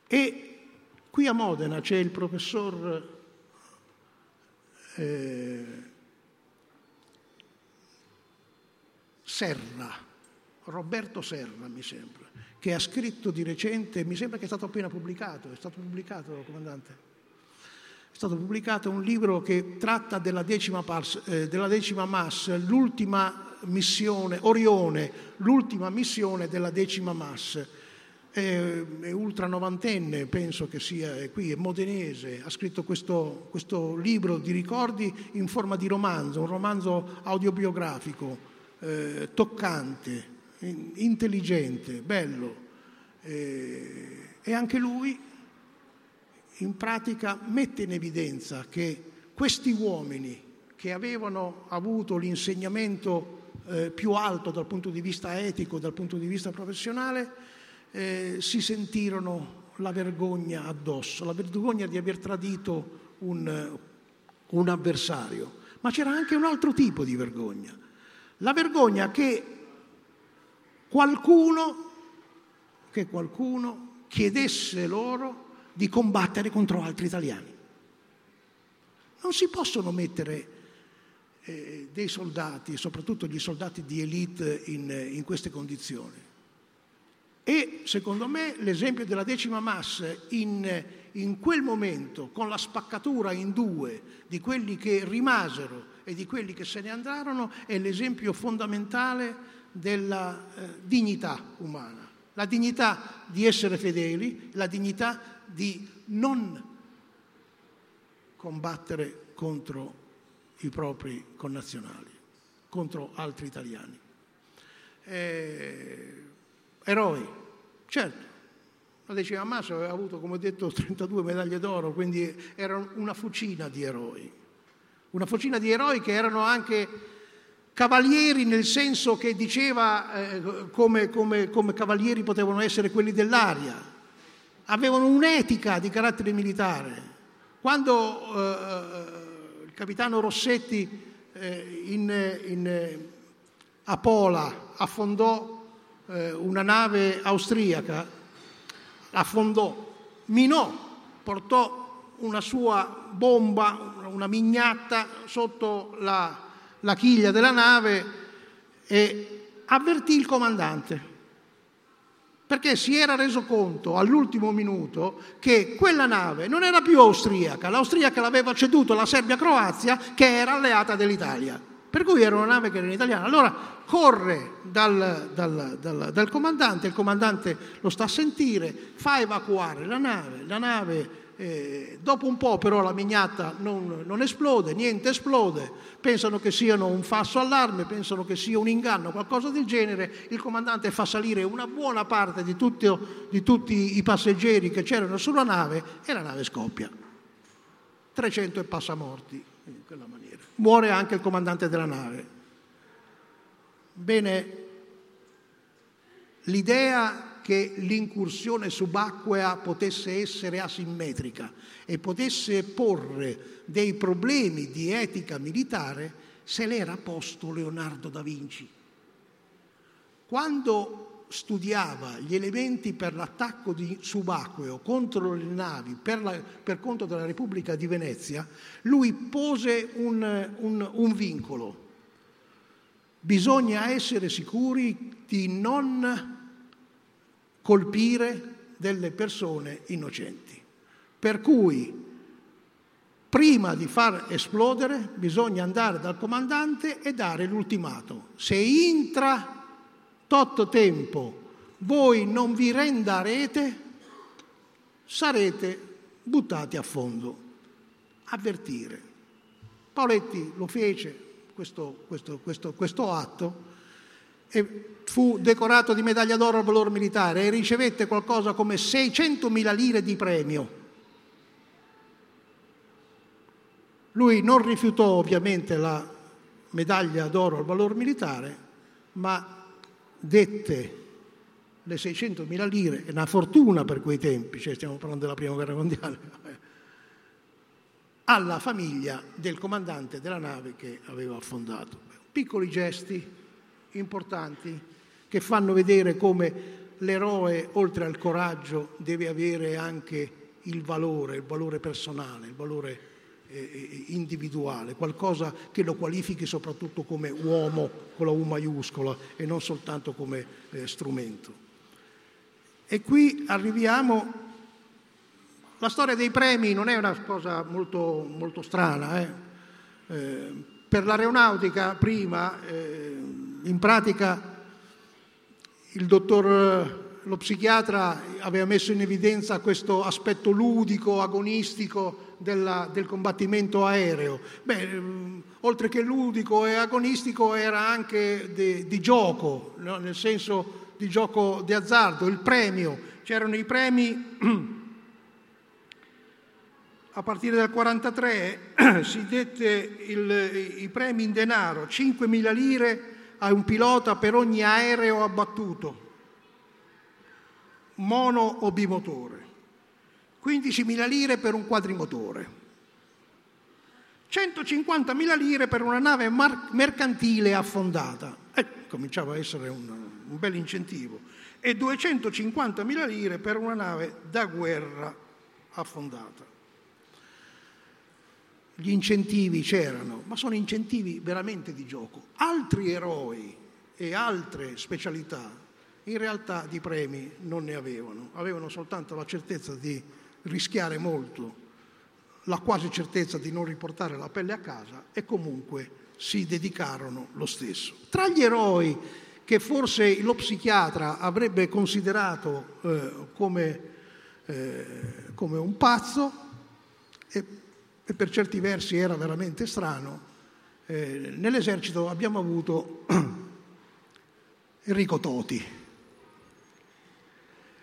E qui a Modena c'è il professor eh, Serra, Roberto Serra, mi sembra, che ha scritto di recente, mi sembra che è stato appena pubblicato, è stato pubblicato, comandante, è stato pubblicato un libro che tratta della decima, pars, eh, della decima M A S, l'ultima missione, Orione, l'ultima missione della decima M A S. È, è ultra novantenne, penso che sia, è qui, è modenese, ha scritto questo, questo libro di ricordi in forma di romanzo, un romanzo autobiografico, eh, toccante, intelligente, bello, eh, e anche lui in pratica mette in evidenza che questi uomini che avevano avuto l'insegnamento eh, più alto dal punto di vista etico, dal punto di vista professionale, eh, si sentirono la vergogna addosso, la vergogna di aver tradito un, un avversario. Ma c'era anche un altro tipo di vergogna, la vergogna che Qualcuno, che qualcuno chiedesse loro di combattere contro altri italiani. Non si possono mettere eh, dei soldati, soprattutto gli soldati di elite, in, in queste condizioni. E secondo me l'esempio della decima M A S in, in quel momento, con la spaccatura in due di quelli che rimasero e di quelli che se ne andarono, è l'esempio fondamentale della eh, dignità umana, la dignità di essere fedeli, la dignità di non combattere contro i propri connazionali, contro altri italiani. Eh, eroi, certo, la decima M A S aveva avuto, come ho detto, trentadue medaglie d'oro, quindi era una fucina di eroi, una fucina di eroi che erano anche Cavalieri nel senso che diceva eh, come, come, come cavalieri potevano essere quelli dell'aria, avevano un'etica di carattere militare. Quando eh, il capitano Rossetti eh, in, in, a Pola affondò eh, una nave austriaca, affondò, minò, portò una sua bomba, una mignatta sotto la... la chiglia della nave e avvertì il comandante, perché si era reso conto all'ultimo minuto che quella nave non era più austriaca, l'austriaca l'aveva ceduto alla Serbia-Croazia che era alleata dell'Italia, per cui era una nave che era in italiana. Allora corre dal, dal, dal, dal comandante, il comandante lo sta a sentire, fa evacuare la nave, la nave Eh, dopo un po' però la mignatta non, non esplode, niente esplode, pensano che siano un falso allarme, pensano che sia un inganno, qualcosa del genere. Il comandante fa salire una buona parte di, tutto, di tutti i passeggeri che c'erano sulla nave e la nave scoppia. trecento e passa morti, in quella maniera. Muore anche il comandante della nave. Bene, l'idea che l'incursione subacquea potesse essere asimmetrica e potesse porre dei problemi di etica militare se l'era posto Leonardo da Vinci. Quando studiava gli elementi per l'attacco subacqueo contro le navi per, la, per conto della Repubblica di Venezia, lui pose un, un, un vincolo. Bisogna essere sicuri di non colpire delle persone innocenti. Per cui prima di far esplodere bisogna andare dal comandante e dare l'ultimatum. Se intra tot tempo voi non vi renderete, sarete buttati a fondo. Avvertire. Paoletti lo fece, questo, questo, questo, questo atto, e fu decorato di medaglia d'oro al valor militare e ricevette qualcosa come seicentomila lire di premio. Lui non rifiutò ovviamente la medaglia d'oro al valor militare, ma dette le seicentomila lire, una fortuna per quei tempi, cioè stiamo parlando della Prima Guerra Mondiale, alla famiglia del comandante della nave che aveva affondato. Piccoli gesti importanti che fanno vedere come l'eroe, oltre al coraggio, deve avere anche il valore, il valore personale, il valore eh, individuale, qualcosa che lo qualifichi soprattutto come uomo con la U maiuscola e non soltanto come eh, strumento. E qui arriviamo. La storia dei premi non è una cosa molto, molto strana. Eh? Eh, per l'aeronautica prima eh, in pratica il dottor, lo psichiatra aveva messo in evidenza questo aspetto ludico, agonistico della, del combattimento aereo. Beh, oltre che ludico e agonistico era anche di, di gioco, no? Nel senso di gioco di azzardo, il premio. C'erano i premi, a partire dal quarantatré si dette il, i premi in denaro, cinquemila lire a un pilota per ogni aereo abbattuto, mono o bimotore, quindicimila lire per un quadrimotore, centocinquantamila lire per una nave mercantile affondata, e cominciava a essere un, un bel incentivo, e duecentocinquantamila lire per una nave da guerra affondata. Gli incentivi c'erano, ma sono incentivi veramente di gioco. Altri eroi e altre specialità in realtà di premi non ne avevano, avevano soltanto la certezza di rischiare molto, la quasi certezza di non riportare la pelle a casa, e comunque si dedicarono lo stesso. Tra gli eroi che forse lo psichiatra avrebbe considerato eh, come, eh, come un pazzo, e e per certi versi era veramente strano, eh, nell'esercito abbiamo avuto Enrico Toti.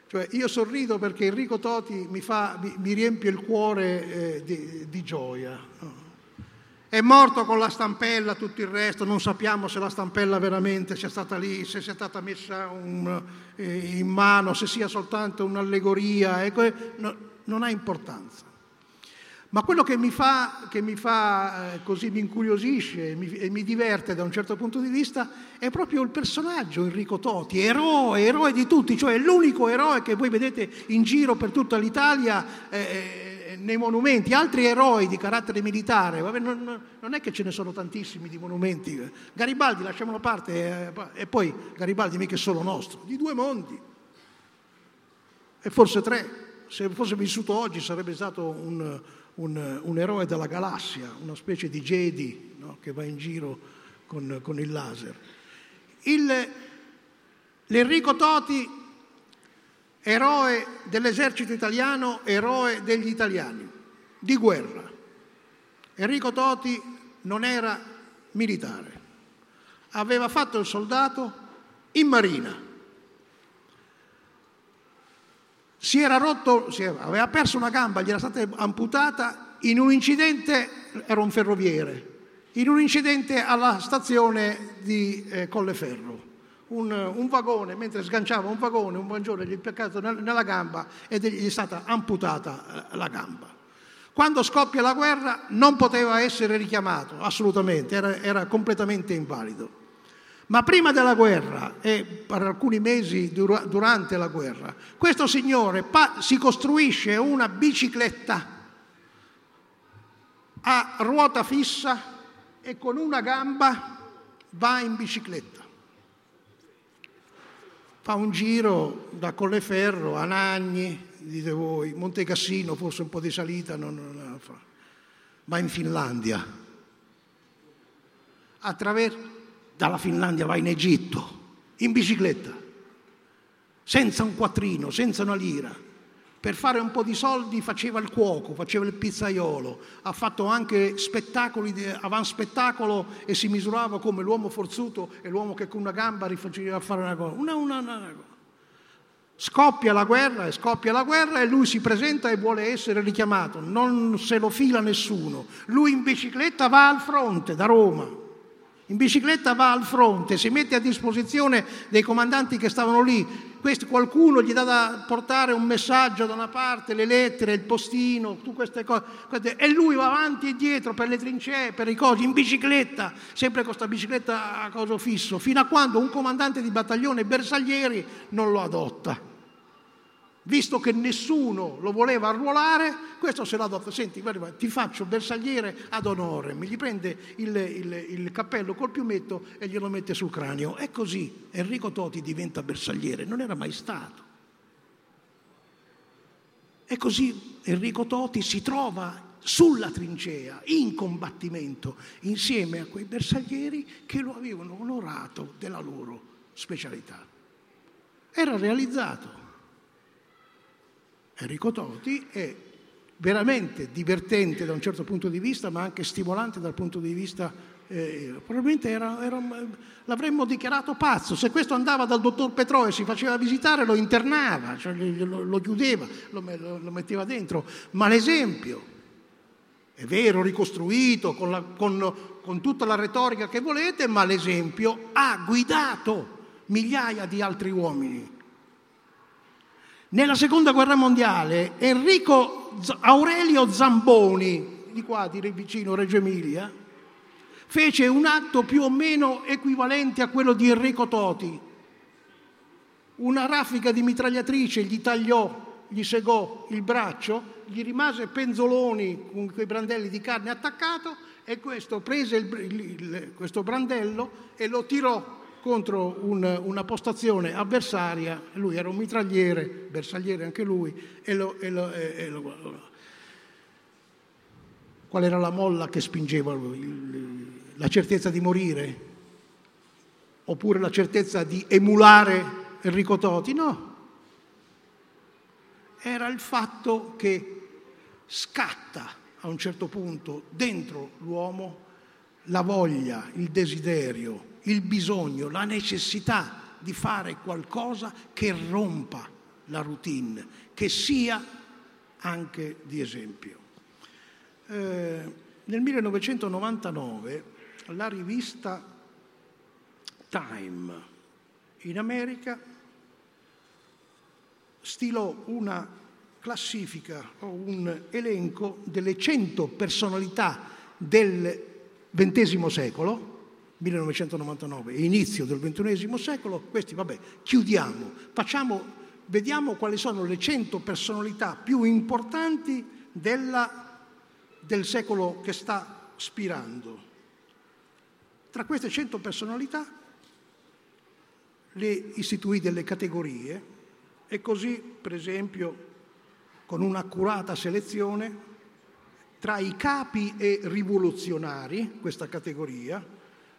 Cioè, io sorrido perché Enrico Toti mi, fa, mi, mi riempie il cuore eh, di, di gioia. È morto con la stampella, tutto il resto, non sappiamo se la stampella veramente sia stata lì, se sia stata messa un, eh, in mano, se sia soltanto un'allegoria, ecco, no, non ha importanza. Ma quello che mi fa, che mi fa eh, così, mi incuriosisce e mi, e mi diverte da un certo punto di vista è proprio il personaggio Enrico Toti, eroe, eroe di tutti, cioè l'unico eroe che voi vedete in giro per tutta l'Italia, eh, nei monumenti. Altri eroi di carattere militare, vabbè, non, non è che ce ne sono tantissimi di monumenti. Garibaldi lasciamolo a parte, eh, e poi Garibaldi mica è solo nostro, di due mondi e forse tre. Se fosse vissuto oggi sarebbe stato un, un, un eroe della galassia, una specie di Jedi, no? Che va in giro con, con il laser. Il, l'Enrico Toti, eroe dell'esercito italiano, eroe degli italiani, di guerra. Enrico Toti non era militare, aveva fatto il soldato in marina. Si era rotto, si era, aveva perso una gamba, gli era stata amputata in un incidente, era un ferroviere, in un incidente alla stazione di eh, Colleferro. Un, un vagone, mentre sganciava un vagone, un mangione gli è impiccato nella gamba ed gli è stata amputata la gamba. Quando scoppia la guerra non poteva essere richiamato, assolutamente, era, era completamente invalido. Ma prima della guerra e per alcuni mesi dura, durante la guerra, questo signore pa- si costruisce una bicicletta a ruota fissa e con una gamba va in bicicletta. Fa un giro da Colleferro, Anagni, dite voi, Monte Cassino, forse un po' di salita, non, non la fa. Va in Finlandia. Attraverso, dalla Finlandia va in Egitto, in bicicletta, senza un quattrino, senza una lira. Per fare un po' di soldi faceva il cuoco, faceva il pizzaiolo, ha fatto anche spettacoli, avanspettacolo, e si misurava come l'uomo forzuto e l'uomo che con una gamba rifaceva fare una cosa. Una, una, una, una. Scoppia la guerra e scoppia la guerra e lui si presenta e vuole essere richiamato, non se lo fila nessuno. Lui in bicicletta va al fronte da Roma. In bicicletta va al fronte, si mette a disposizione dei comandanti che stavano lì. Questo, qualcuno gli dà da portare un messaggio da una parte, le lettere, il postino, tutte queste cose. E lui va avanti e dietro per le trincee, per i cosi, in bicicletta, sempre con questa bicicletta a coso fisso, fino a quando un comandante di battaglione, Bersaglieri, non lo adotta. Visto che nessuno lo voleva arruolare, questo se lo adotta. Senti, guarda, ti faccio bersagliere ad onore. Mi gli prende il, il, il cappello col piumetto e glielo mette sul cranio. E così Enrico Toti diventa bersagliere. Non era mai stato. E così Enrico Toti si trova sulla trincea, in combattimento, insieme a quei bersaglieri che lo avevano onorato della loro specialità. Era realizzato. Enrico Toti è veramente divertente da un certo punto di vista, ma anche stimolante dal punto di vista, eh, probabilmente era, era, l'avremmo dichiarato pazzo. Se questo andava dal dottor Petrò e si faceva visitare, lo internava, cioè lo, lo chiudeva, lo, lo metteva dentro. Ma l'esempio è vero, ricostruito con, la, con, con tutta la retorica che volete, ma l'esempio ha guidato migliaia di altri uomini. Nella seconda guerra mondiale Enrico Aurelio Zamboni, di qua, di vicino Reggio Emilia, fece un atto più o meno equivalente a quello di Enrico Toti. Una raffica di mitragliatrice gli tagliò, gli segò il braccio, gli rimase penzoloni con quei brandelli di carne attaccato, e questo prese il, il, questo brandello e lo tirò contro un, una postazione avversaria. Lui era un mitragliere, bersagliere anche lui, e lo, e lo, e lo, qual era la molla che spingeva lui? La certezza di morire? Oppure la certezza di emulare Enrico Toti? No, era il fatto che scatta a un certo punto dentro l'uomo la voglia, il desiderio, il bisogno, la necessità di fare qualcosa che rompa la routine, che sia anche di esempio. Eh, Nel millenovecentonovantanove la rivista Time in America stilò una classifica o un elenco delle cento personalità del ventesimo secolo, millenovecentonovantanove e inizio del ventunesimo secolo. Questi, vabbè, chiudiamo, facciamo, vediamo quali sono le cento personalità più importanti della, del secolo che sta spirando. Tra queste cento personalità le istituì delle categorie e così, per esempio, con un'accurata selezione tra i capi e rivoluzionari, questa categoria,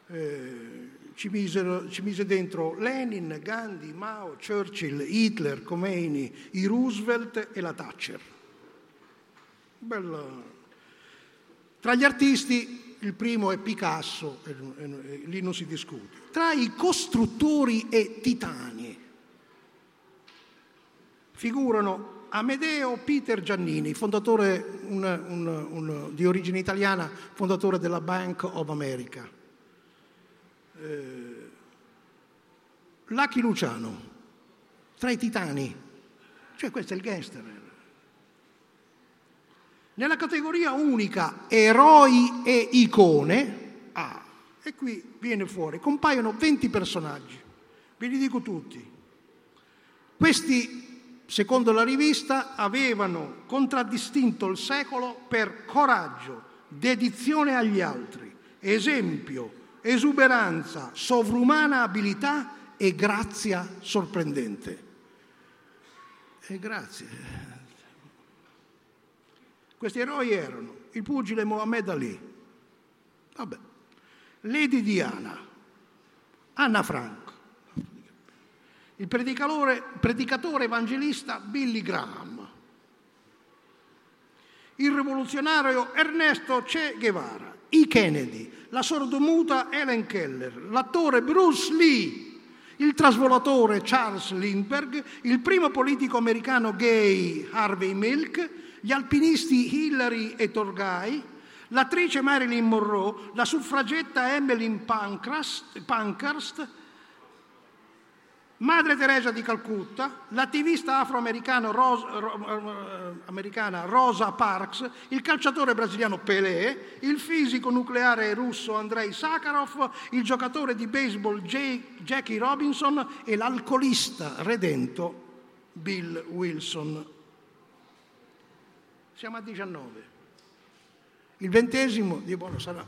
eh, ci, misero, ci mise dentro Lenin, Gandhi, Mao, Churchill, Hitler, Khomeini, i Roosevelt e la Thatcher. Bella. Tra gli artisti il primo è Picasso, e, e, e, lì non si discute. Tra i costruttori e titani figurano Amedeo Peter Giannini, fondatore un, un, un, di origine italiana, fondatore della Bank of America. Eh, Lucky Luciano, tra i titani, cioè questo è il gangster. Nella categoria unica eroi e icone, ah, e qui viene fuori, compaiono venti personaggi, ve li dico tutti. Questi, secondo la rivista, avevano contraddistinto il secolo per coraggio, dedizione agli altri, esempio, esuberanza, sovrumana abilità e grazia sorprendente. E grazie. Questi eroi erano il pugile Muhammad Ali, vabbè, Lady Diana, Anna Frank, il predicatore evangelista Billy Graham, il rivoluzionario Ernesto Che Guevara, i Kennedy, la sordomuta Helen Keller, l'attore Bruce Lee, il trasvolatore Charles Lindbergh, il primo politico americano gay Harvey Milk, gli alpinisti Hillary e Torgai, l'attrice Marilyn Monroe, la suffragetta Emmeline Pankhurst, Madre Teresa di Calcutta, l'attivista afroamericana Rosa, ro, Rosa Parks, il calciatore brasiliano Pelé, il fisico nucleare russo Andrei Sakharov, il giocatore di baseball J, Jackie Robinson e l'alcolista redento Bill Wilson. Siamo a diciannove. Il ventesimo, di buono sarà.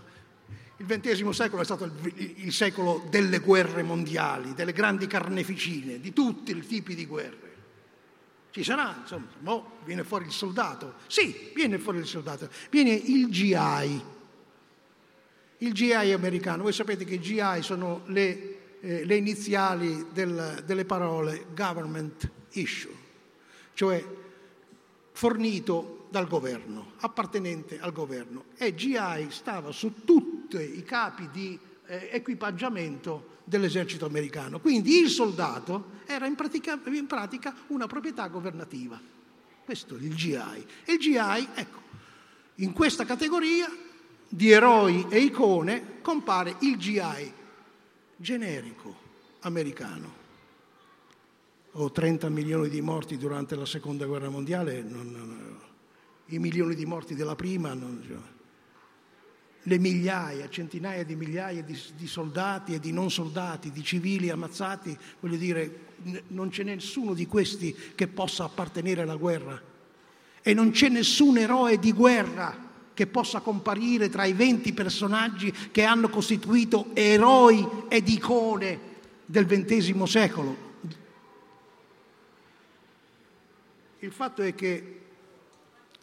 Il ventesimo secolo è stato il, il secolo delle guerre mondiali, delle grandi carneficine, di tutti i tipi di guerre. Ci sarà, insomma, mo viene fuori il soldato. Sì, viene fuori il soldato. Viene il G I. Il G I americano. Voi sapete che G I sono le, eh, le iniziali del, delle parole government issue, cioè fornito dal governo, appartenente al governo. E G I stava su tutti i capi di eh, equipaggiamento dell'esercito americano. Quindi il soldato era in pratica, in pratica una proprietà governativa. Questo è il G I. E il G I, ecco, in questa categoria di eroi e icone compare il G I generico americano. O trenta milioni di morti durante la seconda guerra mondiale, non, non, i milioni di morti della prima, non, cioè, le migliaia, centinaia di migliaia di, di soldati e di non soldati, di civili ammazzati, voglio dire, non c'è nessuno di questi che possa appartenere alla guerra e non c'è nessun eroe di guerra che possa comparire tra i venti personaggi che hanno costituito eroi ed icone del ventesimo secolo. Il fatto è che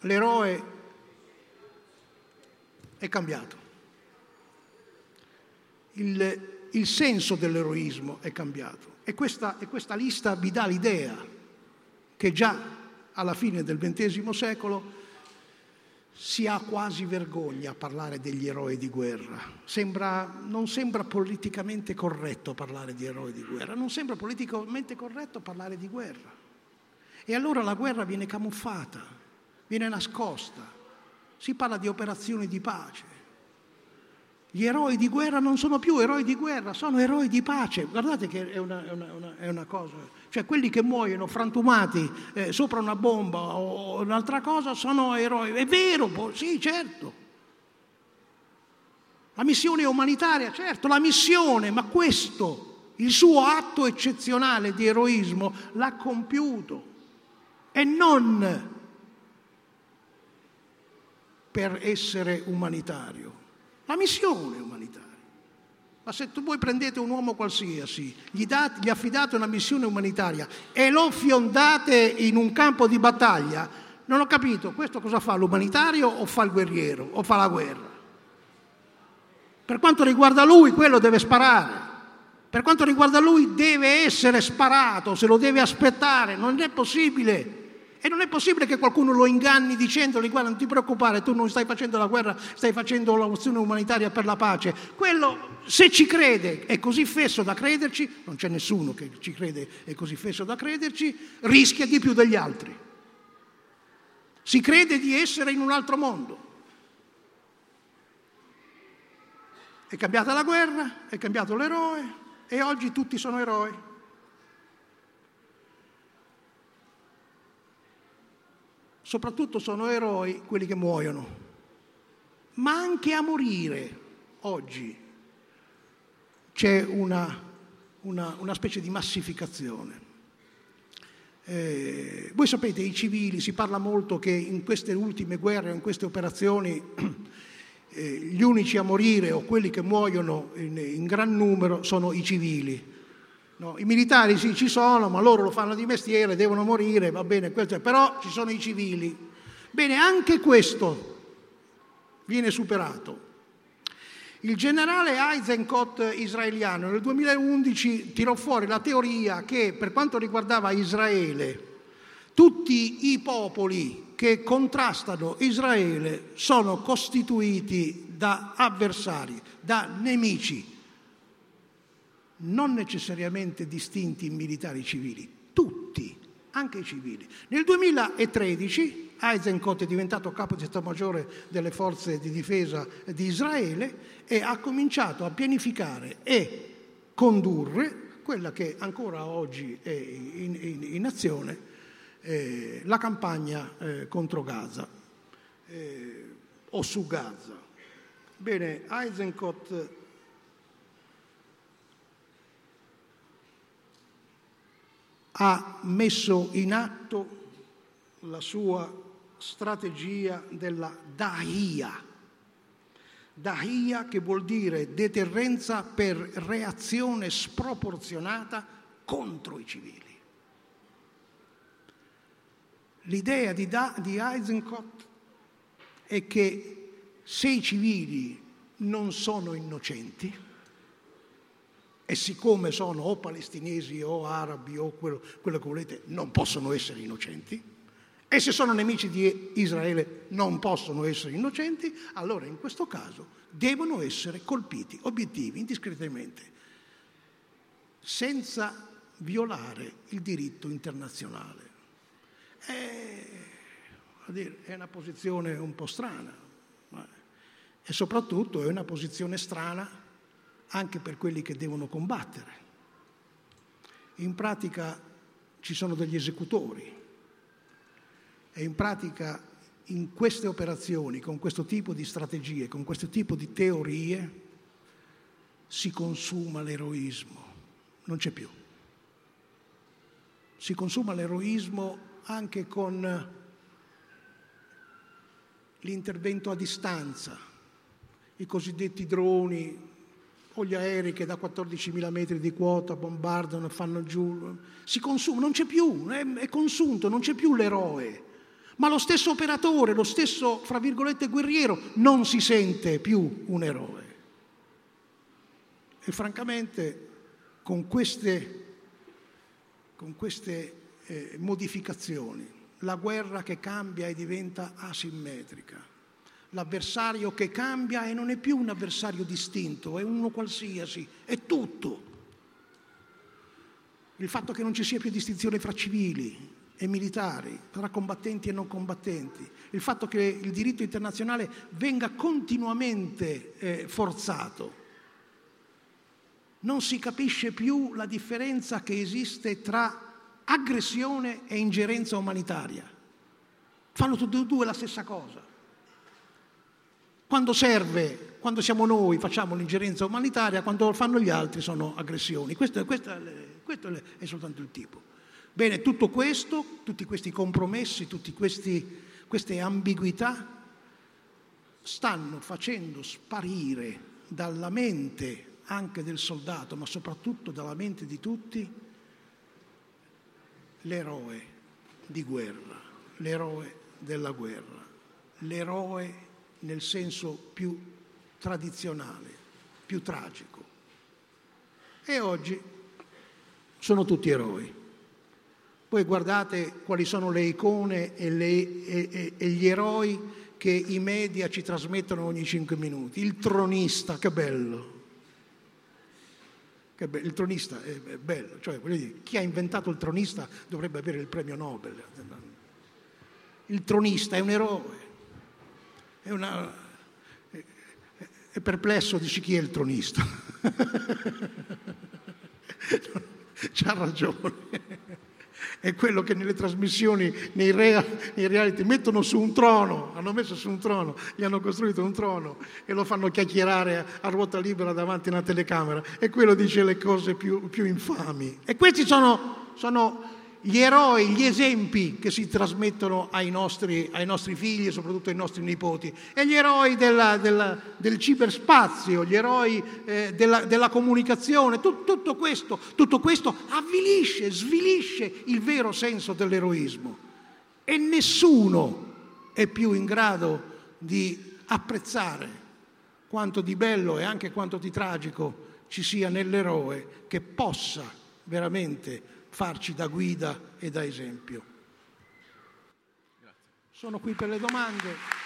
l'eroe è cambiato. Il, il senso dell'eroismo è cambiato. E questa, e questa lista vi dà l'idea che già alla fine del ventesimo secolo si ha quasi vergogna a parlare degli eroi di guerra. Sembra, non sembra politicamente corretto parlare di eroi di guerra, non sembra politicamente corretto parlare di guerra. E allora la guerra viene camuffata, viene nascosta. si parla di operazioni di pace. Gli eroi di guerra non sono più eroi di guerra, sono eroi di pace. Guardate che è una, è una, è una cosa. Cioè quelli che muoiono frantumati eh, sopra una bomba o un'altra cosa sono eroi. È vero, sì, certo. La missione umanitaria, certo, la missione, ma questo, il suo atto eccezionale di eroismo, l'ha compiuto. E non per essere umanitario. La missione umanitaria. Ma se tu voi prendete un uomo qualsiasi, gli, date, gli affidate una missione umanitaria e lo fiondate in un campo di battaglia, non ho capito, questo cosa fa, l'umanitario o fa il guerriero o fa la guerra? Per quanto riguarda lui, quello deve sparare. Per quanto riguarda lui, deve essere sparato, se lo deve aspettare, non è possibile. E non è possibile che qualcuno lo inganni dicendogli guarda non ti preoccupare, tu non stai facendo la guerra, stai facendo l'azione umanitaria per la pace. Quello, se ci crede, è così fesso da crederci, non c'è nessuno che ci crede, è così fesso da crederci, rischia di più degli altri. Si crede di essere in un altro mondo. È cambiata la guerra, è cambiato l'eroe e oggi tutti sono eroi. Soprattutto sono eroi quelli che muoiono, ma anche a morire oggi c'è una, una, una specie di massificazione. Eh, voi sapete, i civili, si parla molto che in queste ultime guerre, in queste operazioni, eh, gli unici a morire o quelli che muoiono in, in gran numero sono i civili. No, i militari sì ci sono, ma loro lo fanno di mestiere, devono morire, va bene, questo, però ci sono i civili. Bene, anche questo viene superato. Il generale Eisenkot israeliano nel duemilaundici tirò fuori la teoria che per quanto riguardava Israele, tutti i popoli che contrastano Israele sono costituiti da avversari, da nemici. Non necessariamente distinti in militari e civili, tutti, anche i civili. Nel duemilatredici Eisenkot è diventato capo di Stato Maggiore delle forze di difesa di Israele e ha cominciato a pianificare e condurre quella che ancora oggi è in, in, in azione, eh, la campagna eh, contro Gaza eh, o su Gaza. Bene, Eisenkot ha messo in atto la sua strategia della dahia. Dahia che vuol dire deterrenza per reazione sproporzionata contro i civili. L'idea di, da, di Eisenkot è che se i civili non sono innocenti, e siccome sono o palestinesi o arabi o quello, quello che volete, non possono essere innocenti, e se sono nemici di Israele non possono essere innocenti, allora in questo caso devono essere colpiti, obiettivi, indiscretamente, senza violare il diritto internazionale. È, è una posizione un po' strana, ma, e soprattutto è una posizione strana anche per quelli che devono combattere. In pratica ci sono degli esecutori e in pratica in queste operazioni, con questo tipo di strategie, con questo tipo di teorie, si consuma l'eroismo, non c'è più. Si consuma l'eroismo anche con l'intervento a distanza, i cosiddetti droni, o gli aerei che da quattordicimila metri di quota bombardano, fanno giù, si consuma, non c'è più, è, è consunto, non c'è più l'eroe. Ma lo stesso operatore, lo stesso, fra virgolette, guerriero, non si sente più un eroe. E francamente, con queste, con queste eh, modificazioni, la guerra che cambia e diventa asimmetrica. L'avversario che cambia e non è più un avversario distinto, è uno qualsiasi, è tutto. Il fatto che non ci sia più distinzione fra civili, e militari, tra combattenti e non combattenti, il fatto che il diritto internazionale venga continuamente eh, forzato. Non si capisce più la differenza che esiste tra aggressione e ingerenza umanitaria. Fanno tutti e due la stessa cosa. Quando serve, quando siamo noi facciamo l'ingerenza umanitaria, quando fanno gli altri sono aggressioni. Questo, questo, questo è soltanto il tipo. Bene, tutto questo, tutti questi compromessi, tutte queste ambiguità stanno facendo sparire dalla mente anche del soldato, ma soprattutto dalla mente di tutti, l'eroe di guerra, l'eroe della guerra, l'eroe nel senso più tradizionale, più tragico. E oggi sono tutti eroi. Poi guardate quali sono le icone e, le, e, e, e gli eroi che i media ci trasmettono ogni cinque minuti. Il tronista, che bello! Che bello, il tronista è bello, cioè voglio dire, chi ha inventato il tronista dovrebbe avere il premio Nobel. Il tronista è un eroe, è, una, è perplesso, dici chi è il tronista? C'ha ragione, è quello che nelle trasmissioni, nei, rea, nei reality mettono su un trono, hanno messo su un trono, gli hanno costruito un trono e lo fanno chiacchierare a ruota libera davanti a una telecamera e quello dice le cose più, più infami. E questi sono, sono gli eroi, gli esempi che si trasmettono ai nostri, ai nostri figli e soprattutto ai nostri nipoti. E gli eroi della, della, del ciberspazio, gli eroi eh, della, della comunicazione, tu, tutto questo, tutto questo avvilisce, svilisce il vero senso dell'eroismo. E nessuno è più in grado di apprezzare quanto di bello e anche quanto di tragico ci sia nell'eroe che possa veramente farci da guida e da esempio. Grazie. Sono qui per le domande.